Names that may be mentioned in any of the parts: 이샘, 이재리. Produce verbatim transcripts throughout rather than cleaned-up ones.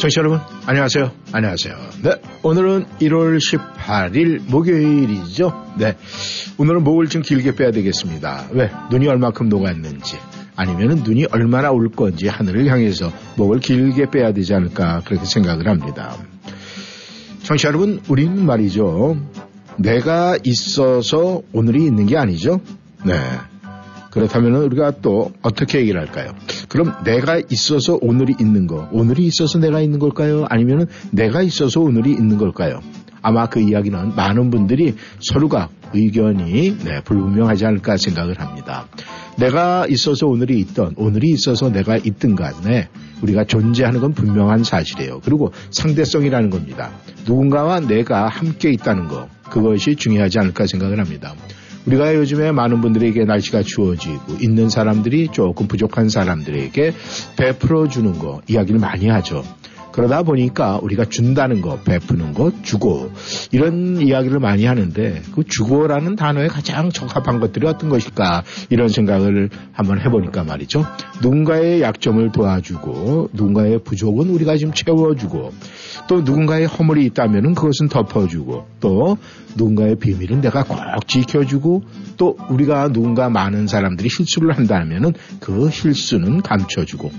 청취자 여러분, 안녕하세요. 안녕하세요. 네. 오늘은 일월 십팔일 목요일이죠. 네. 오늘은 목을 좀 길게 빼야 되겠습니다. 왜? 눈이 얼마큼 녹았는지, 아니면은 눈이 얼마나 올 건지 하늘을 향해서 목을 길게 빼야 되지 않을까, 그렇게 생각을 합니다. 청취자 여러분, 우리는 말이죠, 내가 있어서 오늘이 있는 게 아니죠. 네. 그렇다면 우리가 또 어떻게 얘기를 할까요? 그럼 내가 있어서 오늘이 있는 거, 오늘이 있어서 내가 있는 걸까요? 아니면 내가 있어서 오늘이 있는 걸까요? 아마 그 이야기는 많은 분들이 서로가 의견이 네, 불분명하지 않을까 생각을 합니다. 내가 있어서 오늘이 있던, 오늘이 있어서 내가 있든 간에 우리가 존재하는 건 분명한 사실이에요. 그리고 상대성이라는 겁니다. 누군가와 내가 함께 있다는 거, 그것이 중요하지 않을까 생각을 합니다. 우리가 요즘에 많은 분들에게 날씨가 추워지고 있는 사람들이 조금 부족한 사람들에게 베풀어주는 거 이야기를 많이 하죠. 그러다 보니까 우리가 준다는 거, 베푸는 거, 주고 이런 이야기를 많이 하는데, 그 주고라는 단어에 가장 적합한 것들이 어떤 것일까, 이런 생각을 한번 해보니까 말이죠, 누군가의 약점을 도와주고 누군가의 부족은 우리가 지금 채워주고, 또 누군가의 허물이 있다면 그것은 덮어주고, 또 누군가의 비밀은 내가 꼭 지켜주고, 또 우리가 누군가 많은 사람들이 실수를 한다면 그 실수는 감춰주고,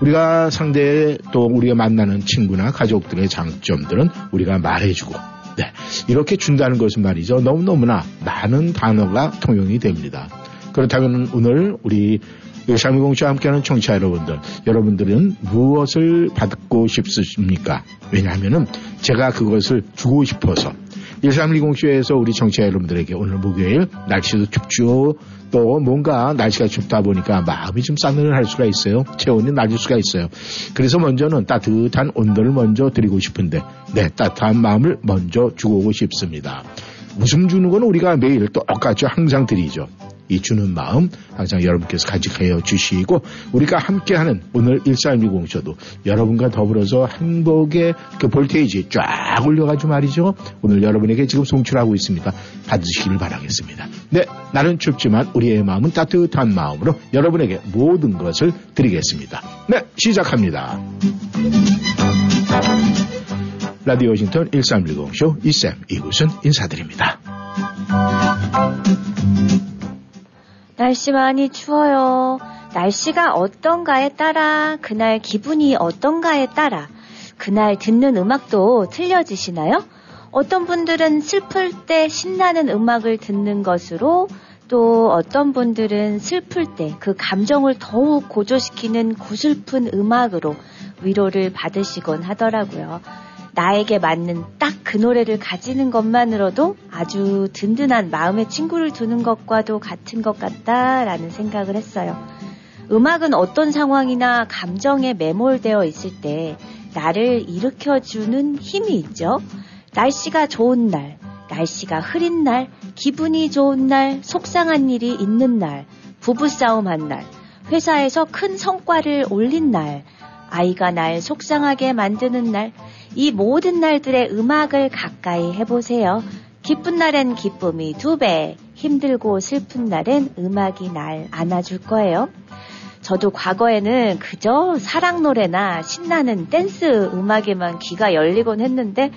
우리가 상대의 또 우리가 만나는 친구나 가족들의 장점들은 우리가 말해주고, 네, 이렇게 준다는 것은 말이죠, 너무너무나 많은 단어가 통용이 됩니다. 그렇다면 오늘 우리 삼백십 쇼와 함께하는 청취자 여러분들, 여러분들은 무엇을 받고 싶으십니까? 왜냐하면은 제가 그것을 주고 싶어서 일삼일공 쇼에서 우리 청취자 여러분들에게 오늘 목요일 날씨도 춥죠. 또 뭔가 날씨가 춥다 보니까 마음이 좀 싸늘할 수가 있어요. 체온이 낮을 수가 있어요. 그래서 먼저는 따뜻한 온도를 먼저 드리고 싶은데, 네, 따뜻한 마음을 먼저 주고 오고 싶습니다. 웃음 주는 건 우리가 매일 똑같죠. 항상 드리죠. 이 주는 마음 항상 여러분께서 간직하여 주시고, 우리가 함께하는 오늘 일삼일공 쇼도 여러분과 더불어서 행복의 그 볼테이지 쫙 올려가지고 말이죠, 오늘 여러분에게 지금 송출하고 있습니다. 받으시길 바라겠습니다. 네, 날은 춥지만 우리의 마음은 따뜻한 마음으로 여러분에게 모든 것을 드리겠습니다. 네, 시작합니다. 라디오 워싱턴 일삼일공 쇼 이샘, 이곳은 인사드립니다. 날씨 많이 추워요. 날씨가 어떤가에 따라, 그날 기분이 어떤가에 따라 그날 듣는 음악도 틀려지시나요? 어떤 분들은 슬플 때 신나는 음악을 듣는 것으로, 또 어떤 분들은 슬플 때 그 감정을 더욱 고조시키는 고슬픈 음악으로 위로를 받으시곤 하더라고요. 나에게 맞는 딱 그 노래를 가지는 것만으로도 아주 든든한 마음의 친구를 두는 것과도 같은 것 같다라는 생각을 했어요. 음악은 어떤 상황이나 감정에 매몰되어 있을 때 나를 일으켜주는 힘이 있죠. 날씨가 좋은 날, 날씨가 흐린 날, 기분이 좋은 날, 속상한 일이 있는 날, 부부싸움 한 날, 회사에서 큰 성과를 올린 날, 아이가 날 속상하게 만드는 날, 이 모든 날들의 음악을 가까이 해보세요. 기쁜 날엔 기쁨이 두 배, 힘들고 슬픈 날엔 음악이 날 안아줄 거예요. 저도 과거에는 그저 사랑 노래나 신나는 댄스 음악에만 귀가 열리곤 했는데,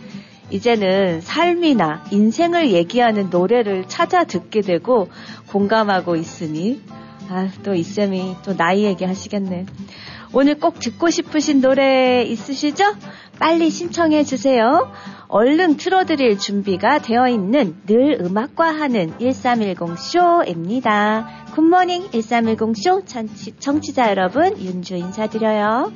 이제는 삶이나 인생을 얘기하는 노래를 찾아 듣게 되고 공감하고 있으니, 아, 또 이쌤이 또 나이 얘기하시겠네. 오늘 꼭 듣고 싶으신 노래 있으시죠? 빨리 신청해 주세요. 얼른 틀어드릴 준비가 되어 있는 늘 음악과 하는 일삼일공 쇼입니다. 굿모닝 일삼일공 쇼 청취자 여러분, 윤주 인사드려요.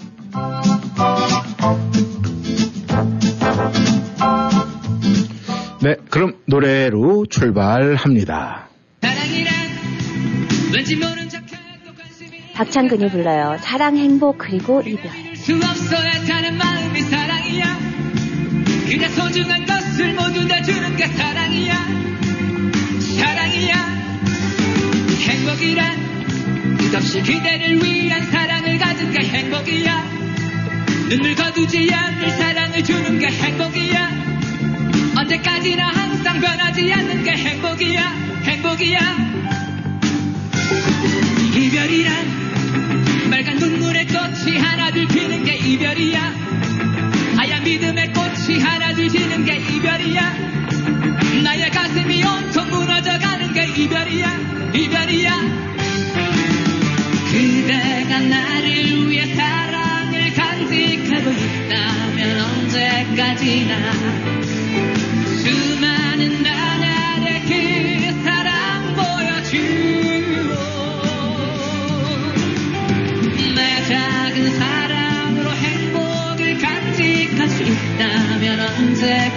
네, 그럼 노래로 출발합니다. 박창근이 불러요. 사랑, 행복, 그리고 이별. 수 없어야 사는 마음이 사랑이야. 그가 소중한 것을 모두 다 주는 게 사랑이야. 사랑이야. 행복이란 끝없이 그대를 위한 사랑을 가진 게 행복이야. 눈물 거두지 않을 사랑을 주는 게 행복이야. 언제까지나 항상 변하지 않는 게 행복이야. 행복이야. 이별이란 빨간 눈물의 꽃이 하나둘 피는 게 이별이야. 하얀 믿음의 꽃이 하나둘 지는 게 이별이야. 나의 가슴이 온통 무너져가는 게 이별이야. 이별이야. 그대가 나를 위해 사랑을 간직하고 있다면 언제까지나 수많은 나날의 그 사랑 보여주오. 내 작은 사랑으로 행복을 간직할 수 있다면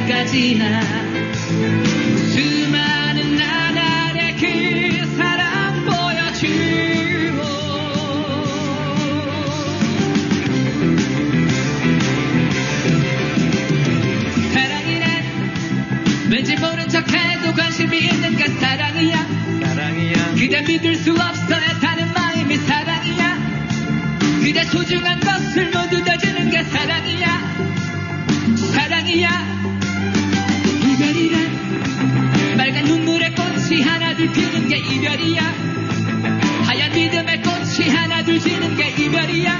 언제까지나 수많은 나날의 그 사랑 보여주오. 사랑이란 왠지 모른 척해도 관심이 있는 게 사랑이야. 사랑이야. 그대 믿을 수 없어야 다른 마음이 사랑이야. 그대 소중한 것을 모두 다 주는 게 사랑이야. 사랑이야. 이별이란 빨간 눈물의 꽃이 하나둘 피는 게 이별이야. 하얀 믿음의 꽃이 하나둘 지는 게 이별이야.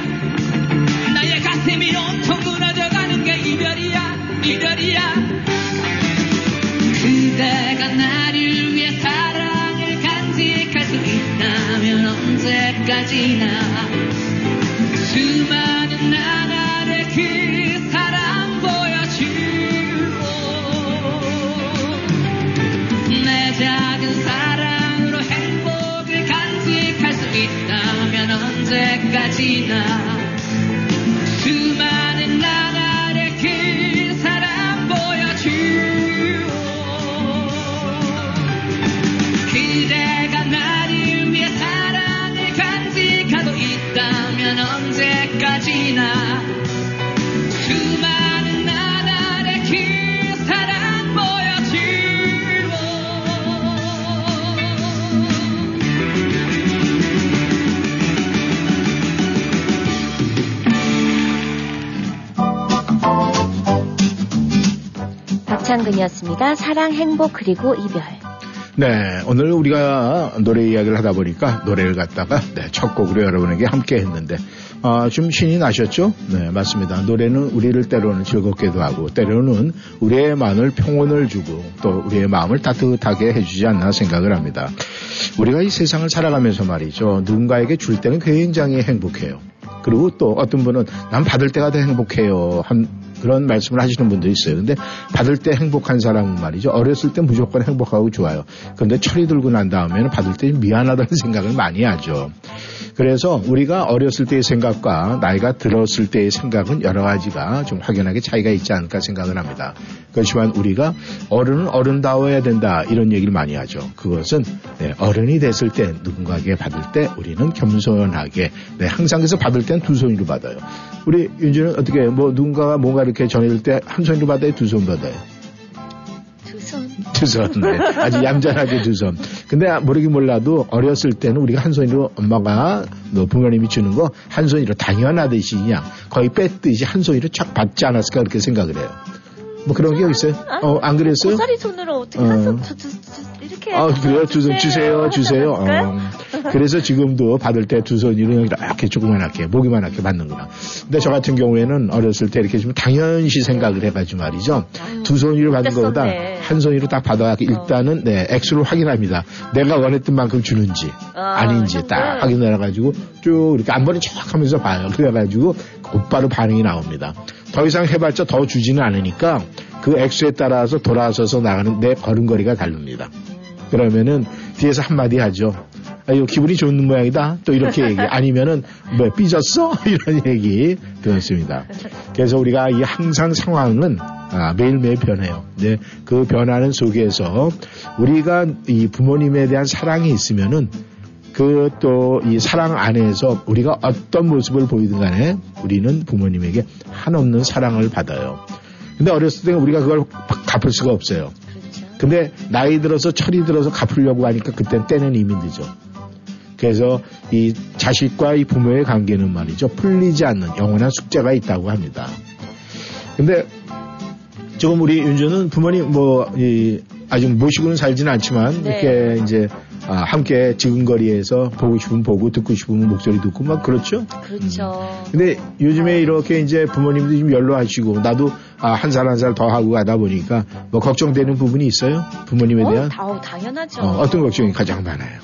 나의 가슴이 온통 무너져가는 게 이별이야. 이별이야. 그대가 나를 위해 사랑을 간직할 수 있다면 언제까지나 수많은 나날의 그 사랑 보여주오. 내 작은 사랑으로 행복을 간직할 수 있다면 언제까지나 수많은 나날의 그 사랑 보여주오. 그대가 나를 위해 사랑을 간직하고 있다 언제까지나 수많은 나날의 그 사랑 보여주오. 박창근이었습니다. 사랑, 행복, 그리고 이별. 네, 오늘 우리가 노래 이야기를 하다 보니까 노래를 갖다가 네, 첫 곡으로 여러분에게 함께 했는데 아, 좀 신이 나셨죠? 네, 맞습니다. 노래는 우리를 때로는 즐겁게도 하고 때로는 우리의 마음을 평온을 주고 또 우리의 마음을 따뜻하게 해주지 않나 생각을 합니다. 우리가 이 세상을 살아가면서 말이죠. 누군가에게 줄 때는 굉장히 행복해요. 그리고 또 어떤 분은 난 받을 때가 더 행복해요. 한 그런 말씀을 하시는 분도 있어요. 근데 받을 때 행복한 사람은 말이죠. 어렸을 때 무조건 행복하고 좋아요. 그런데 철이 들고 난 다음에는 받을 때 미안하다는 생각을 많이 하죠. 그래서 우리가 어렸을 때의 생각과 나이가 들었을 때의 생각은 여러 가지가 좀 확연하게 차이가 있지 않을까 생각을 합니다. 그렇지만 우리가 어른은 어른다워야 된다 이런 얘기를 많이 하죠. 그것은 어른이 됐을 때 누군가에게 받을 때 우리는 겸손하게 항상 그래서 받을 때는 두 손으로 받아요. 우리 윤주는 어떻게 뭐 누군가가 뭔가 이렇게 전해줄 때 한 손으로 받아요? 두 손 받아요? 두 손. 네. 아주 얌전하게 두 손. 근데 모르긴 몰라도 어렸을 때는 우리가 한 손으로 엄마가 뭐 부모님이 주는 거 한 손으로 당연하듯이 그냥 거의 뺐듯이 한 손으로 착 받지 않았을까 그렇게 생각을 해요. 뭐 그런 게 있어요? 어, 안 그랬어요? 고사리 손으로 어떻게 어. 한 손 이렇게. 아, 그래요? 두 손 주세요, 주세요. 어. 그래서 지금도 받을 때 두 손으로 이렇게 조그만하게, 모기만하게 받는구나. 근데 저 같은 경우에는 어렸을 때 이렇게 좀 당연시 생각을 해가지고 말이죠. 두 손으로 받는 것보다 한 손으로 딱 받아야 일단은, 네, 액수를 확인합니다. 내가 원했던 만큼 주는지, 아닌지 딱 확인해가지고 쭉 이렇게 안 버린 척 하면서 봐요. 그래가지고 곧바로 반응이 나옵니다. 더 이상 해봤자 더 주지는 않으니까 그 액수에 따라서 돌아서서 나가는 내 걸음걸이가 다릅니다. 그러면은 뒤에서 한마디 하죠. 아유, 기분이 좋은 모양이다. 또 이렇게 얘기. 아니면은 뭐 삐졌어? 이런 얘기 들었습니다. 그래서 우리가 이 항상 상황은 아, 매일매일 변해요. 근데 그 변하는 속에서 우리가 이 부모님에 대한 사랑이 있으면은 그 또 이 사랑 안에서 우리가 어떤 모습을 보이든 간에 우리는 부모님에게 한없는 사랑을 받아요. 근데 어렸을 때 우리가 그걸 갚을 수가 없어요. 근데 나이 들어서 철이 들어서 갚으려고 하니까 그때 때는 이미 늦죠. 그래서 이 자식과 이 부모의 관계는 말이죠. 풀리지 않는 영원한 숙제가 있다고 합니다. 근데 지금 우리 윤주는 부모님 뭐 이 아직 모시고는 살지는 않지만 네. 이렇게 이제 아, 함께 지근거리에서 보고 싶으면 보고 듣고 싶으면 목소리 듣고 막 그렇죠? 그렇죠. 음. 근데 요즘에 이렇게 이제 부모님도 좀 연로하시고 나도 아, 한 살 한 살 더 하고 가다 보니까 뭐 걱정되는 부분이 있어요? 부모님에 어, 대한? 다, 당연하죠. 어, 어떤 걱정이 가장 많아요?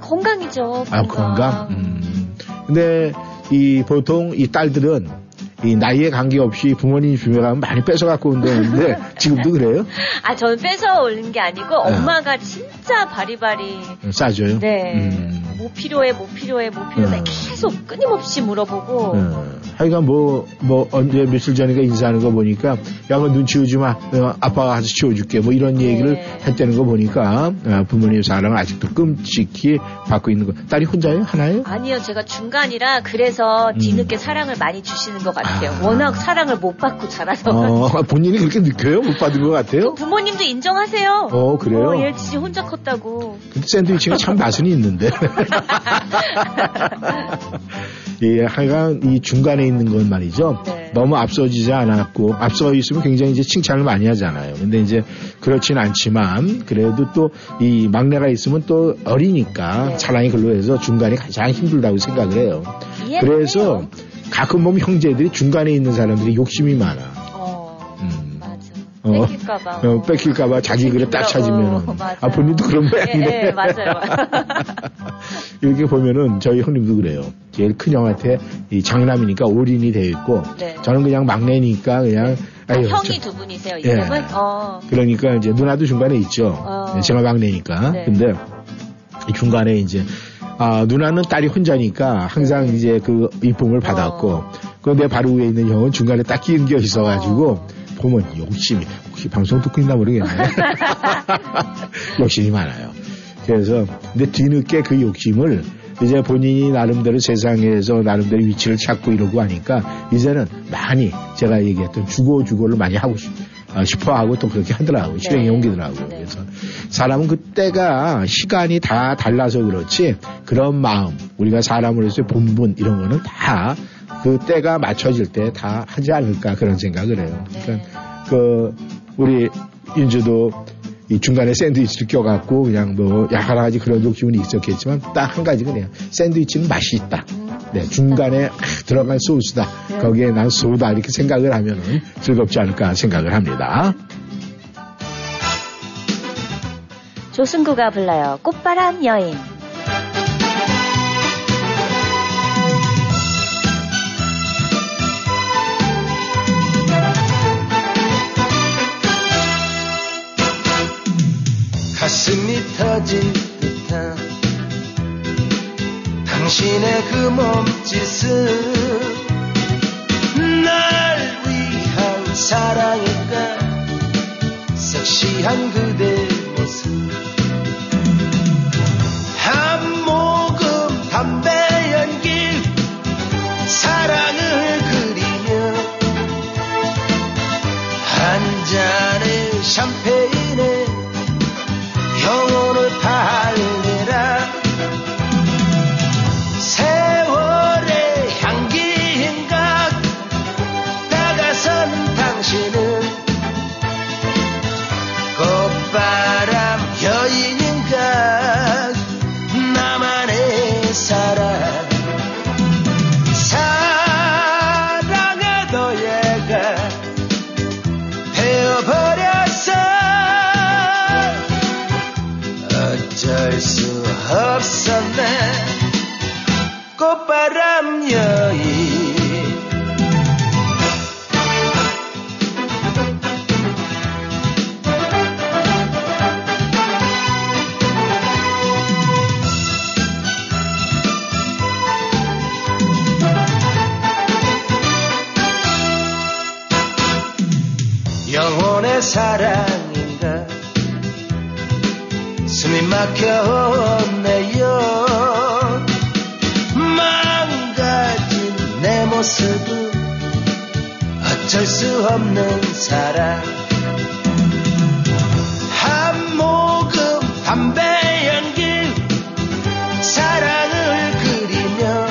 건강이죠. 아, 건강? 음. 근데 이 보통 이 딸들은 이 나이에 관계없이 부모님 집에 가면 많이 뺏어갖고 온다는데 지금도 그래요? 아, 저는 뺏어오는 게 아니고 엄마가 네. 진짜 바리바리 싸줘요? 네. 음. 뭐 필요해, 뭐 필요해, 뭐 필요해 음. 계속 끊임없이 물어보고 음. 하여간 뭐, 뭐 언제 며칠 전인가 인사하는 거 보니까 야, 뭐 눈 치우지 마. 아빠가 가서 치워줄게. 뭐 이런 얘기를 네. 했다는 거 보니까 부모님 사랑을 아직도 끔찍히 받고 있는 거. 딸이 혼자예요? 하나예요? 아니요. 제가 중간이라 그래서 뒤늦게 음. 사랑을 많이 주시는 것 같아요. 아. 워낙 사랑을 못 받고 자라서 어, 본인이 그렇게 느껴요? 못 받은 것 같아요? 부모님도 인정하세요. 어, 그래요? 어, 얘 진짜 혼자 컸다고. 근데 샌드위치가 참 맛은 있는데. 예, 하여간 이 중간에 있는 건 말이죠. 네. 너무 앞서지지 않았고 앞서 있으면 굉장히 이제 칭찬을 많이 하잖아요. 근데 이제 그렇진 않지만 그래도 또 이 막내가 있으면 또 어리니까 네. 사랑이 글로 해서 중간이 가장 힘들다고 생각을 해요. 예, 그래서 그래요. 가끔 보면 형제들이 중간에 있는 사람들이 욕심이 많아. 어, 음. 맞아. 어, 뺏길까봐. 어, 뺏길까봐 자기 그릇 딱 찾으면. 어, 아, 본인도 그런 모양이네. 예, 맞아요. 이렇게 보면은 저희 형님도 그래요. 제일 큰 형한테 이 장남이니까 올인이 되어 있고, 네. 저는 그냥 막내니까 그냥. 아, 아유, 형이 저, 두 분이세요, 이 형은? 예. 어. 그러니까 이제 누나도 중간에 있죠. 어. 제가 막내니까. 네. 근데 중간에 이제. 아, 누나는 딸이 혼자니까 항상 이제 그 이쁨을 받았고, 어. 그 내 바로 위에 있는 형은 중간에 딱 끼겨 있어가지고, 어. 보면 욕심이, 혹시 방송 듣고 있나 모르겠네. 욕심이 많아요. 그래서, 근데 뒤늦게 그 욕심을 이제 본인이 나름대로 세상에서 나름대로 위치를 찾고 이러고 하니까, 이제는 많이 제가 얘기했던 주고 주고를 많이 하고 싶어요. 싶어 하고 또 그렇게 하더라고요. 실행에 네. 옮기더라고요. 네. 그래서 사람은 그때가 시간이 다 달라서 그렇지 그런 마음 우리가 사람으로서의 본분 이런 거는 다 그 때가 맞춰질 때 다 하지 않을까 그런 생각을 해요. 네. 그러니까 그 우리 윤주도 이 중간에 샌드위치를 껴갖고 그냥 뭐 여러 가지 그런 욕심은 있었겠지만 딱 한 가지 그래요. 샌드위치는 맛이 있다. 네, 중간에 아, 들어간 소스다. 네. 거기에 난 소다 이렇게 생각을 하면은 즐겁지 않을까 생각을 합니다. 조승구가 불러요. 꽃바람 여인. 가슴이 터질 듯한 당신의 그 몸짓은 날 위한 사랑일까 섹시한 그대 모습 한 모금 담배 연기 사랑을 그리며 한 잔의 샴페인에 영혼을 달래라 세월의 향기인가 다가선 당신은 꽃바람 여인인가 나만의 사랑 사랑의 노예가 되어버렸어 영혼의 사랑인가 숨이 막혀왔네요. 망가진 내 모습은 어쩔 수 없는 사랑. 한 모금 담배 연기 사랑을 그리며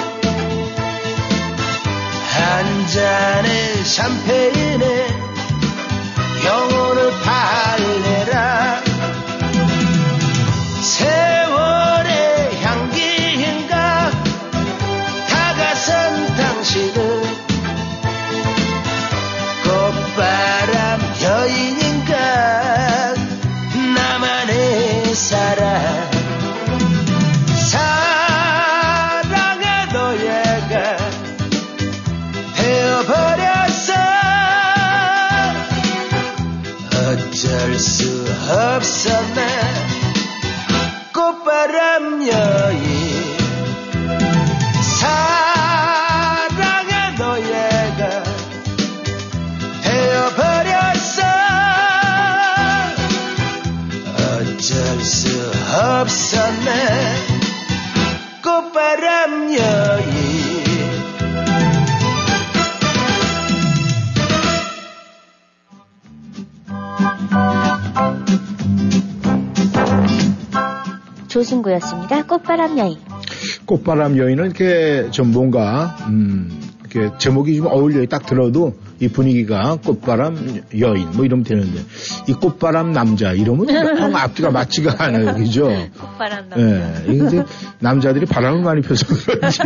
한 잔의 샴페인에 영혼을 발레라. 세월의 향기인가 다가선 당신은 꽃바람 여인인가 나만의 사랑. 사랑의 노예가 되어버렸어. 어쩔 수 없어 난 꽃바람 여인. 사랑의 노예가 되어버렸어. 어쩔 수 없어 난 꽃바람 여인. 조승구였습니다. 꽃바람 여인. 꽃바람 여인은 이렇게 좀 뭔가 음, 이렇게 제목이 좀 어울려. 딱 들어도 이 분위기가 꽃바람 여인 뭐 이러면 되는데 이 꽃바람 남자 이러면 형 앞뒤가 맞지가 않아요, 그죠? 꽃바람 남자. 예, 이제 남자들이 바람을 많이 펴서 그런지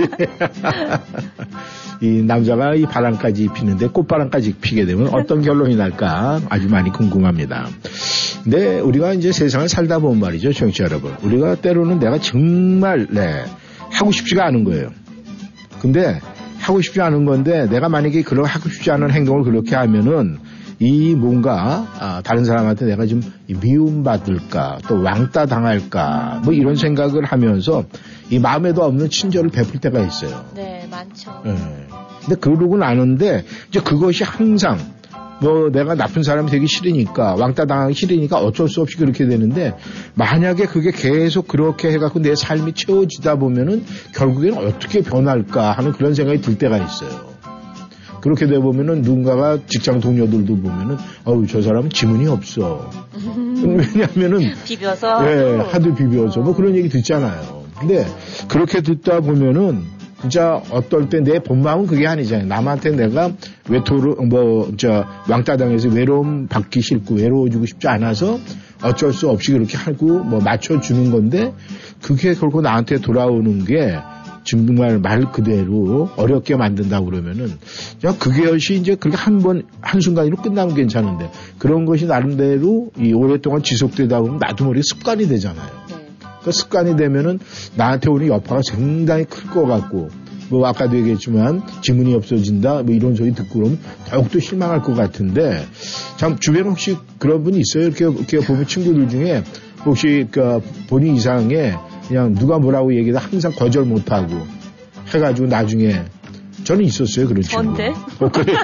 이 남자가 이 바람까지 피는데 꽃바람까지 피게 되면 어떤 결론이 날까 아주 많이 궁금합니다. 근데 우리가 이제 세상을 살다 보면 말이죠, 청취자 여러분. 우리가 때로는 내가 정말 네, 하고 싶지가 않은 거예요. 근데 하고 싶지 않은 건데 내가 만약에 그런 하고 싶지 않은 행동을 그렇게 하면은 이 뭔가 아, 다른 사람한테 내가 좀 미움받을까 또 왕따 당할까 뭐 이런 생각을 하면서 이 마음에도 없는 친절을 베풀 때가 있어요. 네, 많죠. 네. 근데 그러고 나는데 이제 그것이 항상 뭐 내가 나쁜 사람이 되기 싫으니까 왕따 당하기 싫으니까 어쩔 수 없이 그렇게 되는데 만약에 그게 계속 그렇게 해갖고 내 삶이 채워지다 보면은 결국에는 어떻게 변할까 하는 그런 생각이 들 때가 있어요. 그렇게 돼 보면은 누군가가 직장 동료들도 보면은 어우 저 사람은 지문이 없어. 왜냐하면은 비벼서 네, 하도 비벼서 뭐 그런 얘기 듣잖아요. 근데 그렇게 듣다 보면은. 진짜 어떨 때 내 본마음은 그게 아니잖아요. 남한테 내가 외토를 뭐 저 왕따당해서 외로움 받기 싫고 외로워지고 싶지 않아서 어쩔 수 없이 그렇게 하고 뭐 맞춰주는 건데 그게 결국 나한테 돌아오는 게 정말 말 그대로 어렵게 만든다고 그러면은 그냥 그것이 이제 그렇게 한 번 한순간으로 끝나면 괜찮은데 그런 것이 나름대로 이 오랫동안 지속되다 보면 나도 모르게 습관이 되잖아요. 그 습관이 되면은 나한테 오는 여파가 상당히 클 것 같고, 뭐 아까도 얘기했지만 지문이 없어진다, 뭐 이런 소리 듣고 그러면 더욱더 실망할 것 같은데, 참 주변에 혹시 그런 분이 있어요? 이렇게, 이렇게 보면 친구들 중에 혹시 그 본인 이상에 그냥 누가 뭐라고 얘기해도 항상 거절 못하고 해가지고 나중에 저는 있었어요 그런 친구. 전데? 어, 그래요?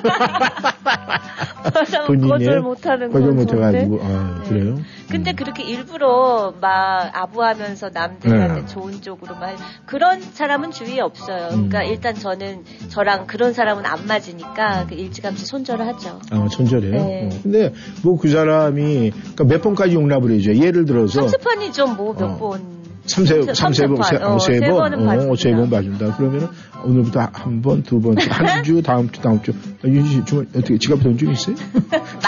본인이에요? 거절 못하는 거절 못해가지고 아, 네. 그래요? 근데 음. 그렇게 일부러 막 아부하면서 남들한테 네. 좋은 쪽으로 막 그런 사람은 주위에 없어요. 음. 그러니까 일단 저는 저랑 그런 사람은 안 맞으니까 일찌감치 손절을 하죠. 아 손절해요? 네. 어. 근데 뭐 그 사람이 그러니까 몇 번까지 용납을 해줘. 예를 들어서 섭섭하니 좀 뭐 몇 어. 번. 삼, 세 번, 세 번 봐준다. 그러면은 오늘부터 한 번, 두 번, 한 주, 다음 주, 다음 주. 유진 씨, 주말 어떻게 지갑에 돈 좀 있어요?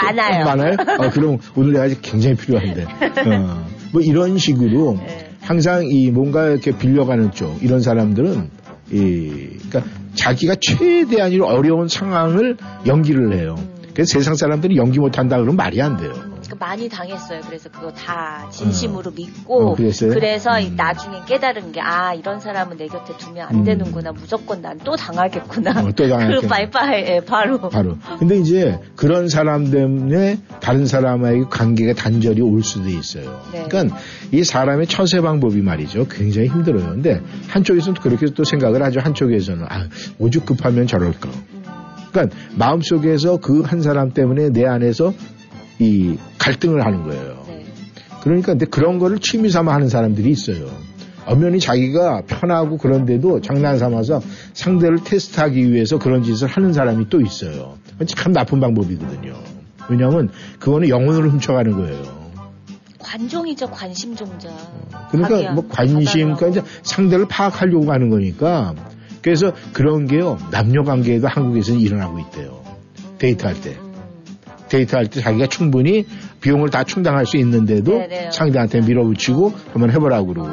많아요. 많아요? 아, 그럼 오늘 내가 아직 굉장히 필요한데. 어, 뭐 이런 식으로 네. 항상 이 뭔가 이렇게 빌려가는 쪽 이런 사람들은 이 그러니까 자기가 최대한으로 어려운 상황을 연기를 해요. 그래서 세상 사람들이 연기 못한다 그러면 말이 안 돼요. 많이 당했어요. 그래서 그거 다 진심으로 어. 믿고 어, 그래서 음. 나중에 깨달은 게 아 이런 사람은 내 곁에 두면 안 음. 되는구나. 무조건 난 또 당하겠구나. 어, 또 당하겠구나. 바이바이 예, 바로. 바로. 근데 이제 그런 사람 때문에 다른 사람과의 관계가 단절이 올 수도 있어요. 네. 그러니까 이 사람의 처세 방법이 말이죠. 굉장히 힘들어요. 근데 한쪽에서는 그렇게 또 생각을 하죠. 한쪽에서는 아 오죽 급하면 저럴까. 음. 그러니까 마음속에서 그 한 사람 때문에 내 안에서 이 갈등을 하는 거예요. 네. 그러니까 근데 그런 거를 취미 삼아 하는 사람들이 있어요. 엄연히 자기가 편하고 그런데도 장난 삼아서 상대를 테스트하기 위해서 그런 짓을 하는 사람이 또 있어요. 참 나쁜 방법이거든요. 왜냐하면 그거는 영혼을 훔쳐가는 거예요. 관종이죠. 관심종자. 그러니까 박이야, 뭐 관심, 그러니까 이제 상대를 파악하려고 하는 거니까. 그래서 그런 게요, 남녀 관계에도 한국에서는 일어나고 있대요. 데이트할 때. 데이트할 때 자기가 충분히 비용을 다 충당할 수 있는데도 네네. 상대한테 밀어붙이고 한번 해보라고 그러고.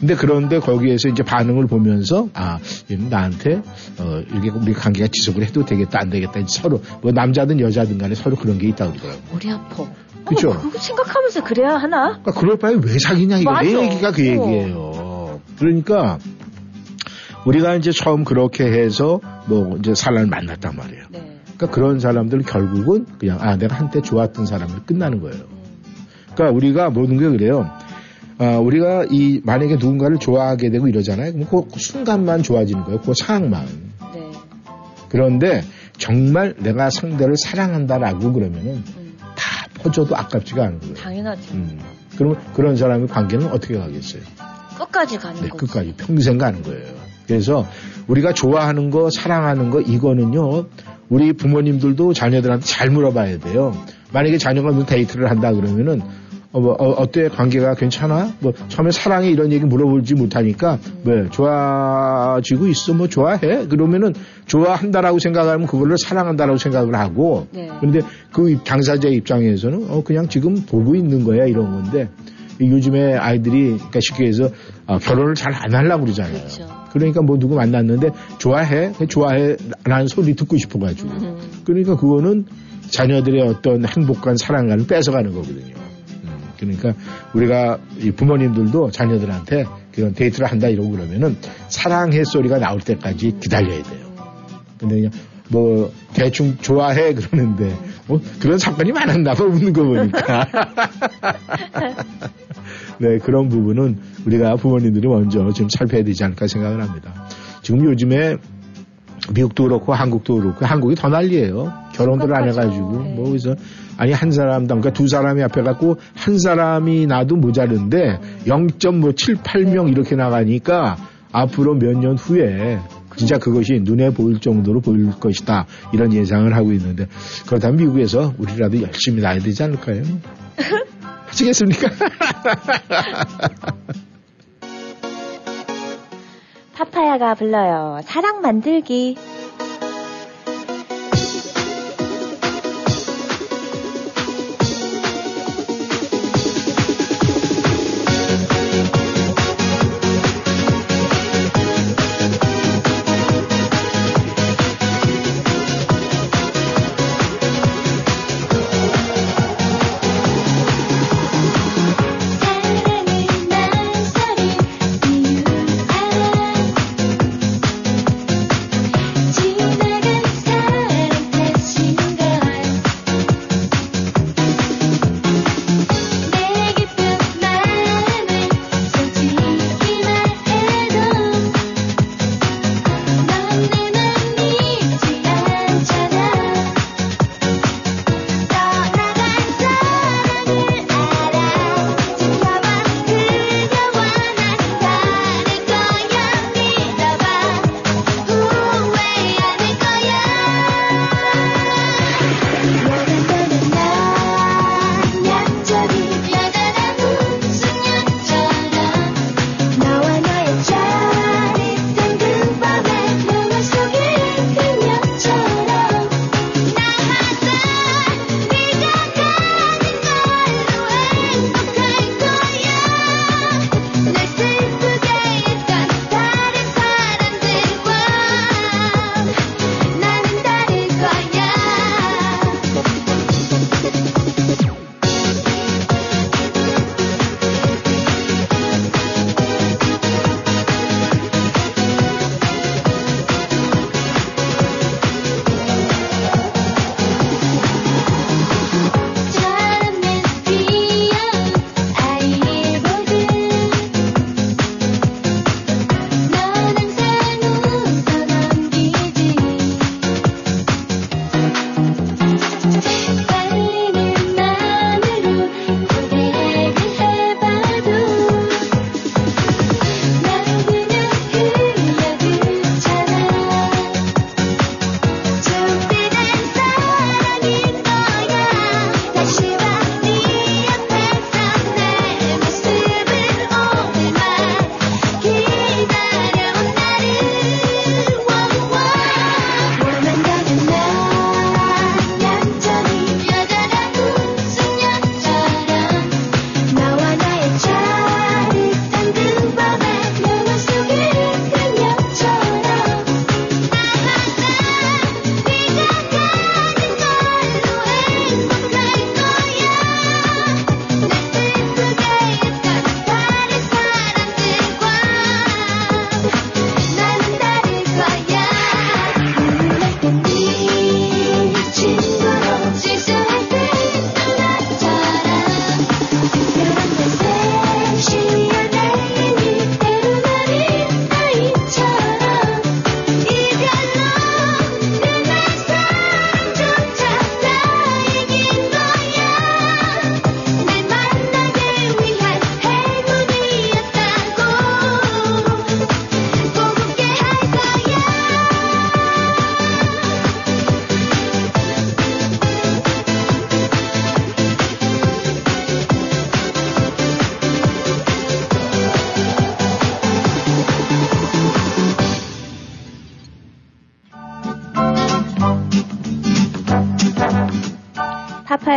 근데 그런데 거기에서 이제 반응을 보면서, 아, 얘는 나한테, 어, 이렇게 우리 관계가 지속을 해도 되겠다, 안 되겠다. 서로, 뭐 남자든 여자든 간에 서로 그런 게 있다고 그러더라고요. 머리 아파. 그죠? 그거 생각하면서 그래야 하나? 그러니까 그럴 바에 왜 사귀냐, 이거. 내 얘기가 그 얘기예요. 그러니까, 우리가 이제 처음 그렇게 해서, 뭐, 이제 사람을 만났단 말이에요. 네. 그러니까 그런 사람들은 결국은 그냥, 아, 내가 한때 좋았던 사람으로 끝나는 거예요. 그러니까 우리가 모든 게 그래요. 아, 우리가 이, 만약에 누군가를 좋아하게 되고 이러잖아요. 그럼 그 순간만 좋아지는 거예요. 그 상황만. 네. 그런데 정말 내가 상대를 사랑한다라고 그러면은 음. 다 퍼져도 아깝지가 않은 거예요. 당연하죠. 음. 그러면 그런 사람의 관계는 어떻게 가겠어요? 끝까지 가는 거예요. 네, 끝까지. 평생 가는 거예요. 그래서 우리가 좋아하는 거, 사랑하는 거, 이거는요, 우리 부모님들도 자녀들한테 잘 물어봐야 돼요. 만약에 자녀가 무슨 데이트를 한다 그러면은 어, 뭐, 어, 어때? 관계가 괜찮아? 뭐, 처음에 사랑해 이런 얘기 물어보지 못하니까, 왜, 좋아지고 있어? 뭐, 좋아해? 그러면은, 좋아한다라고 생각하면 그걸로 사랑한다라고 생각을 하고, 네. 그런데 그 당사자의 입장에서는, 어, 그냥 지금 보고 있는 거야, 이런 건데, 요즘에 아이들이, 그러니까 쉽게 해서, 어, 결혼을 잘 안 하려고 그러잖아요. 그렇죠. 그러니까 뭐, 누구 만났는데, 좋아해? 좋아해? 라는 소리 듣고 싶어가지고. 음. 그러니까 그거는 자녀들의 어떤 행복한 사랑과는 뺏어가는 거거든요. 그러니까 우리가 이 부모님들도 자녀들한테 그런 데이트를 한다 이러고 그러면은 사랑해 소리가 나올 때까지 기다려야 돼요. 근데 그냥 뭐 대충 좋아해 그러는데 뭐 그런 사건이 많았나 봐 웃는 거 보니까. 네, 그런 부분은 우리가 부모님들이 먼저 좀 살펴야 되지 않을까 생각을 합니다. 지금 요즘에 미국도 그렇고 한국도 그렇고 한국이 더 난리예요. 결혼들을 안 해가지고 네. 뭐 그래서 아니 한 사람당 그러니까 두 사람이 앞에 갖고 한 사람이 나도 모자른데 영 점 칠팔 명 네. 이렇게 나가니까 앞으로 몇 년 후에 진짜 그것이 눈에 보일 정도로 보일 것이다 이런 예상을 하고 있는데 그렇다면 미국에서 우리라도 열심히 나야 되지 않을까요? 하시겠습니까? 파파야가 불러요. 사랑 만들기.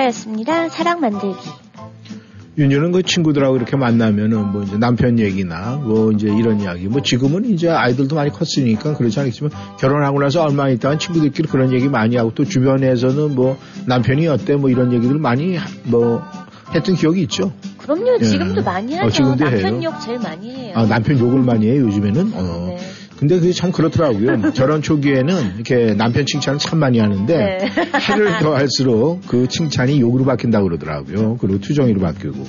이사였습니다. 사랑 만들기. 윤유는 그 친구들하고 이렇게 만나면은 뭐 이제 남편 얘기나 뭐 이제 이런 이야기, 뭐 지금은 이제 아이들도 많이 컸으니까 그렇지 않겠지만 결혼하고 나서 얼마 있다간 친구들끼리 그런 얘기 많이 하고 또 주변에서는 뭐 남편이 어때 뭐 이런 얘기들 많이 뭐 했던 기억이 있죠. 그럼요. 지금도 예. 많이 하죠. 어, 지금도 남편 해요. 욕 제일 많이 해요. 아, 남편 욕을 많이 해요 요즘에는. 어. 네. 근데 그게 참 그렇더라고요. 결혼 초기에는 이렇게 남편 칭찬을 참 많이 하는데 네. 해를 더할수록 그 칭찬이 욕으로 바뀐다고 그러더라고요. 그리고 투정이로 바뀌고.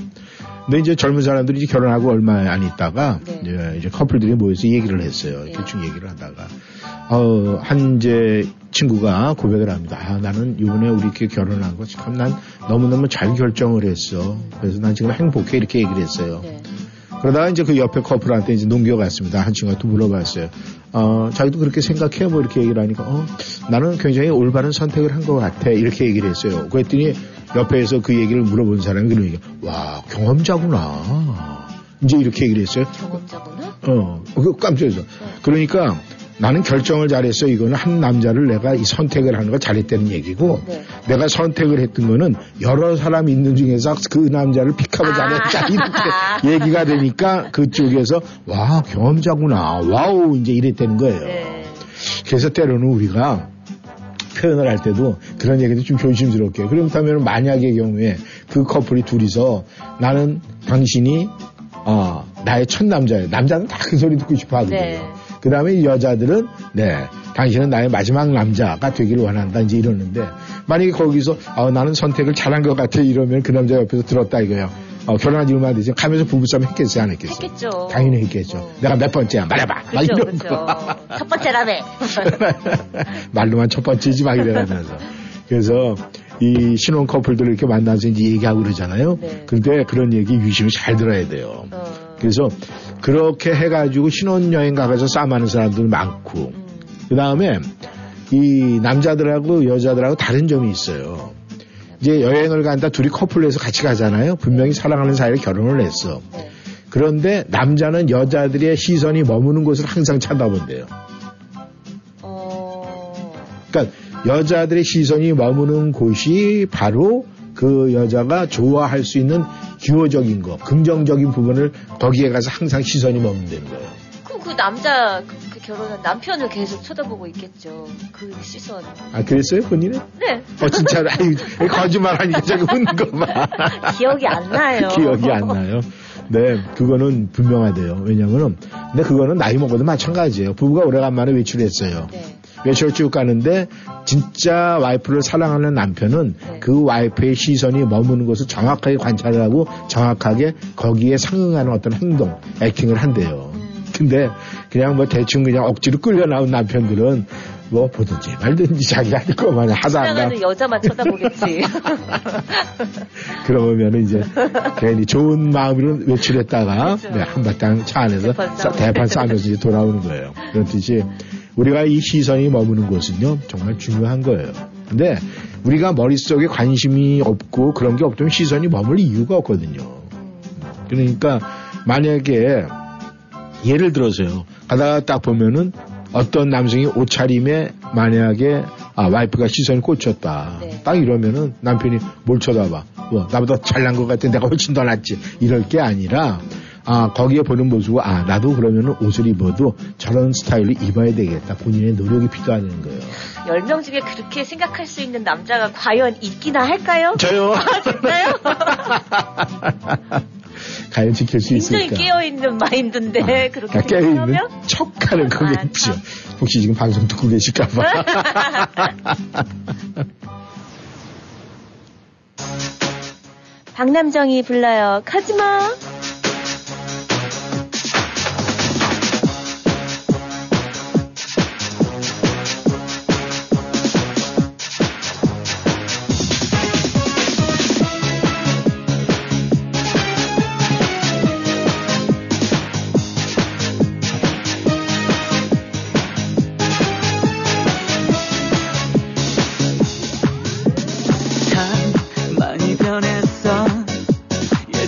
근데 이제 젊은 사람들이 이제 결혼하고 얼마 안 있다가 네. 예, 이제 커플들이 모여서 얘기를 했어요. 네. 대충 얘기를 하다가 어, 한 이제 친구가 고백을 합니다. 아, 나는 이번에 우리 이렇게 결혼한 거 참 난 너무너무 잘 결정을 했어. 그래서 난 지금 행복해 이렇게 얘기를 했어요. 네. 그러다가 이제 그 옆에 커플한테 이제 넘겨갔습니다. 한 친구가 또 물어봤어요. 어, 자기도 그렇게 생각해? 뭐 이렇게 얘기를 하니까, 어, 나는 굉장히 올바른 선택을 한 것 같아. 이렇게 얘기를 했어요. 그랬더니 옆에서 그 얘기를 물어본 사람이 그런 얘기, 와, 경험자구나. 이제 이렇게 얘기를 했어요. 경험자구나? 어, 그 깜짝이야. 그러니까 나는 결정을 잘했어. 이거는 한 남자를 내가 이 선택을 하는 걸 잘했다는 얘기고, 네. 내가 선택을 했던 거는 여러 사람이 있는 중에서 그 남자를 픽하고 잘했다. 아~ 이렇게 얘기가 되니까 그쪽에서 와, 경험자구나. 와우. 이제 이랬다는 거예요. 네. 그래서 때로는 우리가 표현을 할 때도 그런 얘기도 좀 조심스럽게. 그렇다면 만약의 경우에 그 커플이 둘이서 나는 당신이 어, 나의 첫 남자예요. 남자는 다 그 소리 듣고 싶어 하거든요. 네. 그 다음에 여자들은 네 당신은 나의 마지막 남자가 되기를 원한다 이제 이러는데 만약에 거기서 어, 나는 선택을 잘한 것 같아 이러면 그 남자 옆에서 들었다 이거예요. 어, 결혼한 지 얼마 안 되지 가면서 부부싸움 했겠어요 안 했겠어요? 했겠죠. 당연히 했겠죠. 어. 내가 몇 번째야 말해봐. 그쵸, 막 이런 그쵸. 거. 첫 번째라며. 말로만 첫 번째지 막 이러면서. 그래서 이 신혼 커플들을 이렇게 만나서 이제 얘기하고 그러잖아요. 네. 근데 그런 얘기 유심히 잘 들어야 돼요. 어. 그래서 그렇게 해가지고 신혼여행 가서 싸움하는 사람들 많고 음. 그 다음에 이 남자들하고 여자들하고 다른 점이 있어요. 이제 여행을 간다 둘이 커플로 해서 같이 가잖아요. 분명히 사랑하는 사이에 결혼을 했어. 그런데 남자는 여자들의 시선이 머무는 곳을 항상 쳐다본대요. 어... 그러니까 여자들의 시선이 머무는 곳이 바로 그 여자가 좋아할 수 있는 기호적인 거, 긍정적인 부분을 거기에 가서 항상 시선이 머문다는 거예요. 그럼 그 남자, 그, 그 결혼한 남편을 계속 쳐다보고 있겠죠. 그 시선. 아, 그랬어요? 본인은? 네. 어, 진짜, 아니, 거짓말 하니까 자꾸 웃는 거 봐. 기억이 안 나요. 기억이 안 나요. 네, 그거는 분명하대요. 왜냐면은, 근데 그거는 나이 먹어도 마찬가지예요. 부부가 오래간만에 외출했어요. 네. 외출 쭉 가는데 진짜 와이프를 사랑하는 남편은 네. 그 와이프의 시선이 머무는 것을 정확하게 관찰하고 정확하게 거기에 상응하는 어떤 행동, 액팅을 한대요. 근데 그냥 뭐 대충 그냥 억지로 끌려 나온 남편들은 뭐 보든지 말든지 자기 할 것만 하다가 사랑하는 여자만 쳐다보겠지. 그러면 이제 괜히 좋은 마음으로 외출했다가 그렇죠. 네, 한바탕 차 안에서 대판 싸면서 이제 돌아오는 거예요. 그런 뜻이. 우리가 이 시선이 머무는 곳은요 정말 중요한 거예요. 근데 우리가 머릿속에 관심이 없고 그런 게 없으면 시선이 머물 이유가 없거든요. 그러니까 만약에 예를 들어서요 가다가 딱 보면은 어떤 남성이 옷차림에 만약에 아 와이프가 시선이 꽂혔다 네. 딱 이러면은 남편이 뭘 쳐다봐 뭐, 나보다 잘난 것 같아 내가 훨씬 더 낫지 이럴 게 아니라 아, 거기에 보는 모습은, 아, 나도 그러면은 옷을 입어도 저런 스타일로 입어야 되겠다. 본인의 노력이 필요하다는 거예요. 열 명 중에 그렇게 생각할 수 있는 남자가 과연 있기나 할까요? 저요? 아, 진짜요? 과연 지킬 수 있을까? 굉장히 깨어있는 마인드인데, 아, 그렇게 아, 깨어있는 척 하는 거겠죠. 아, 혹시 지금 방송 듣고 계실까봐. 박남정이 불러요. 가지마!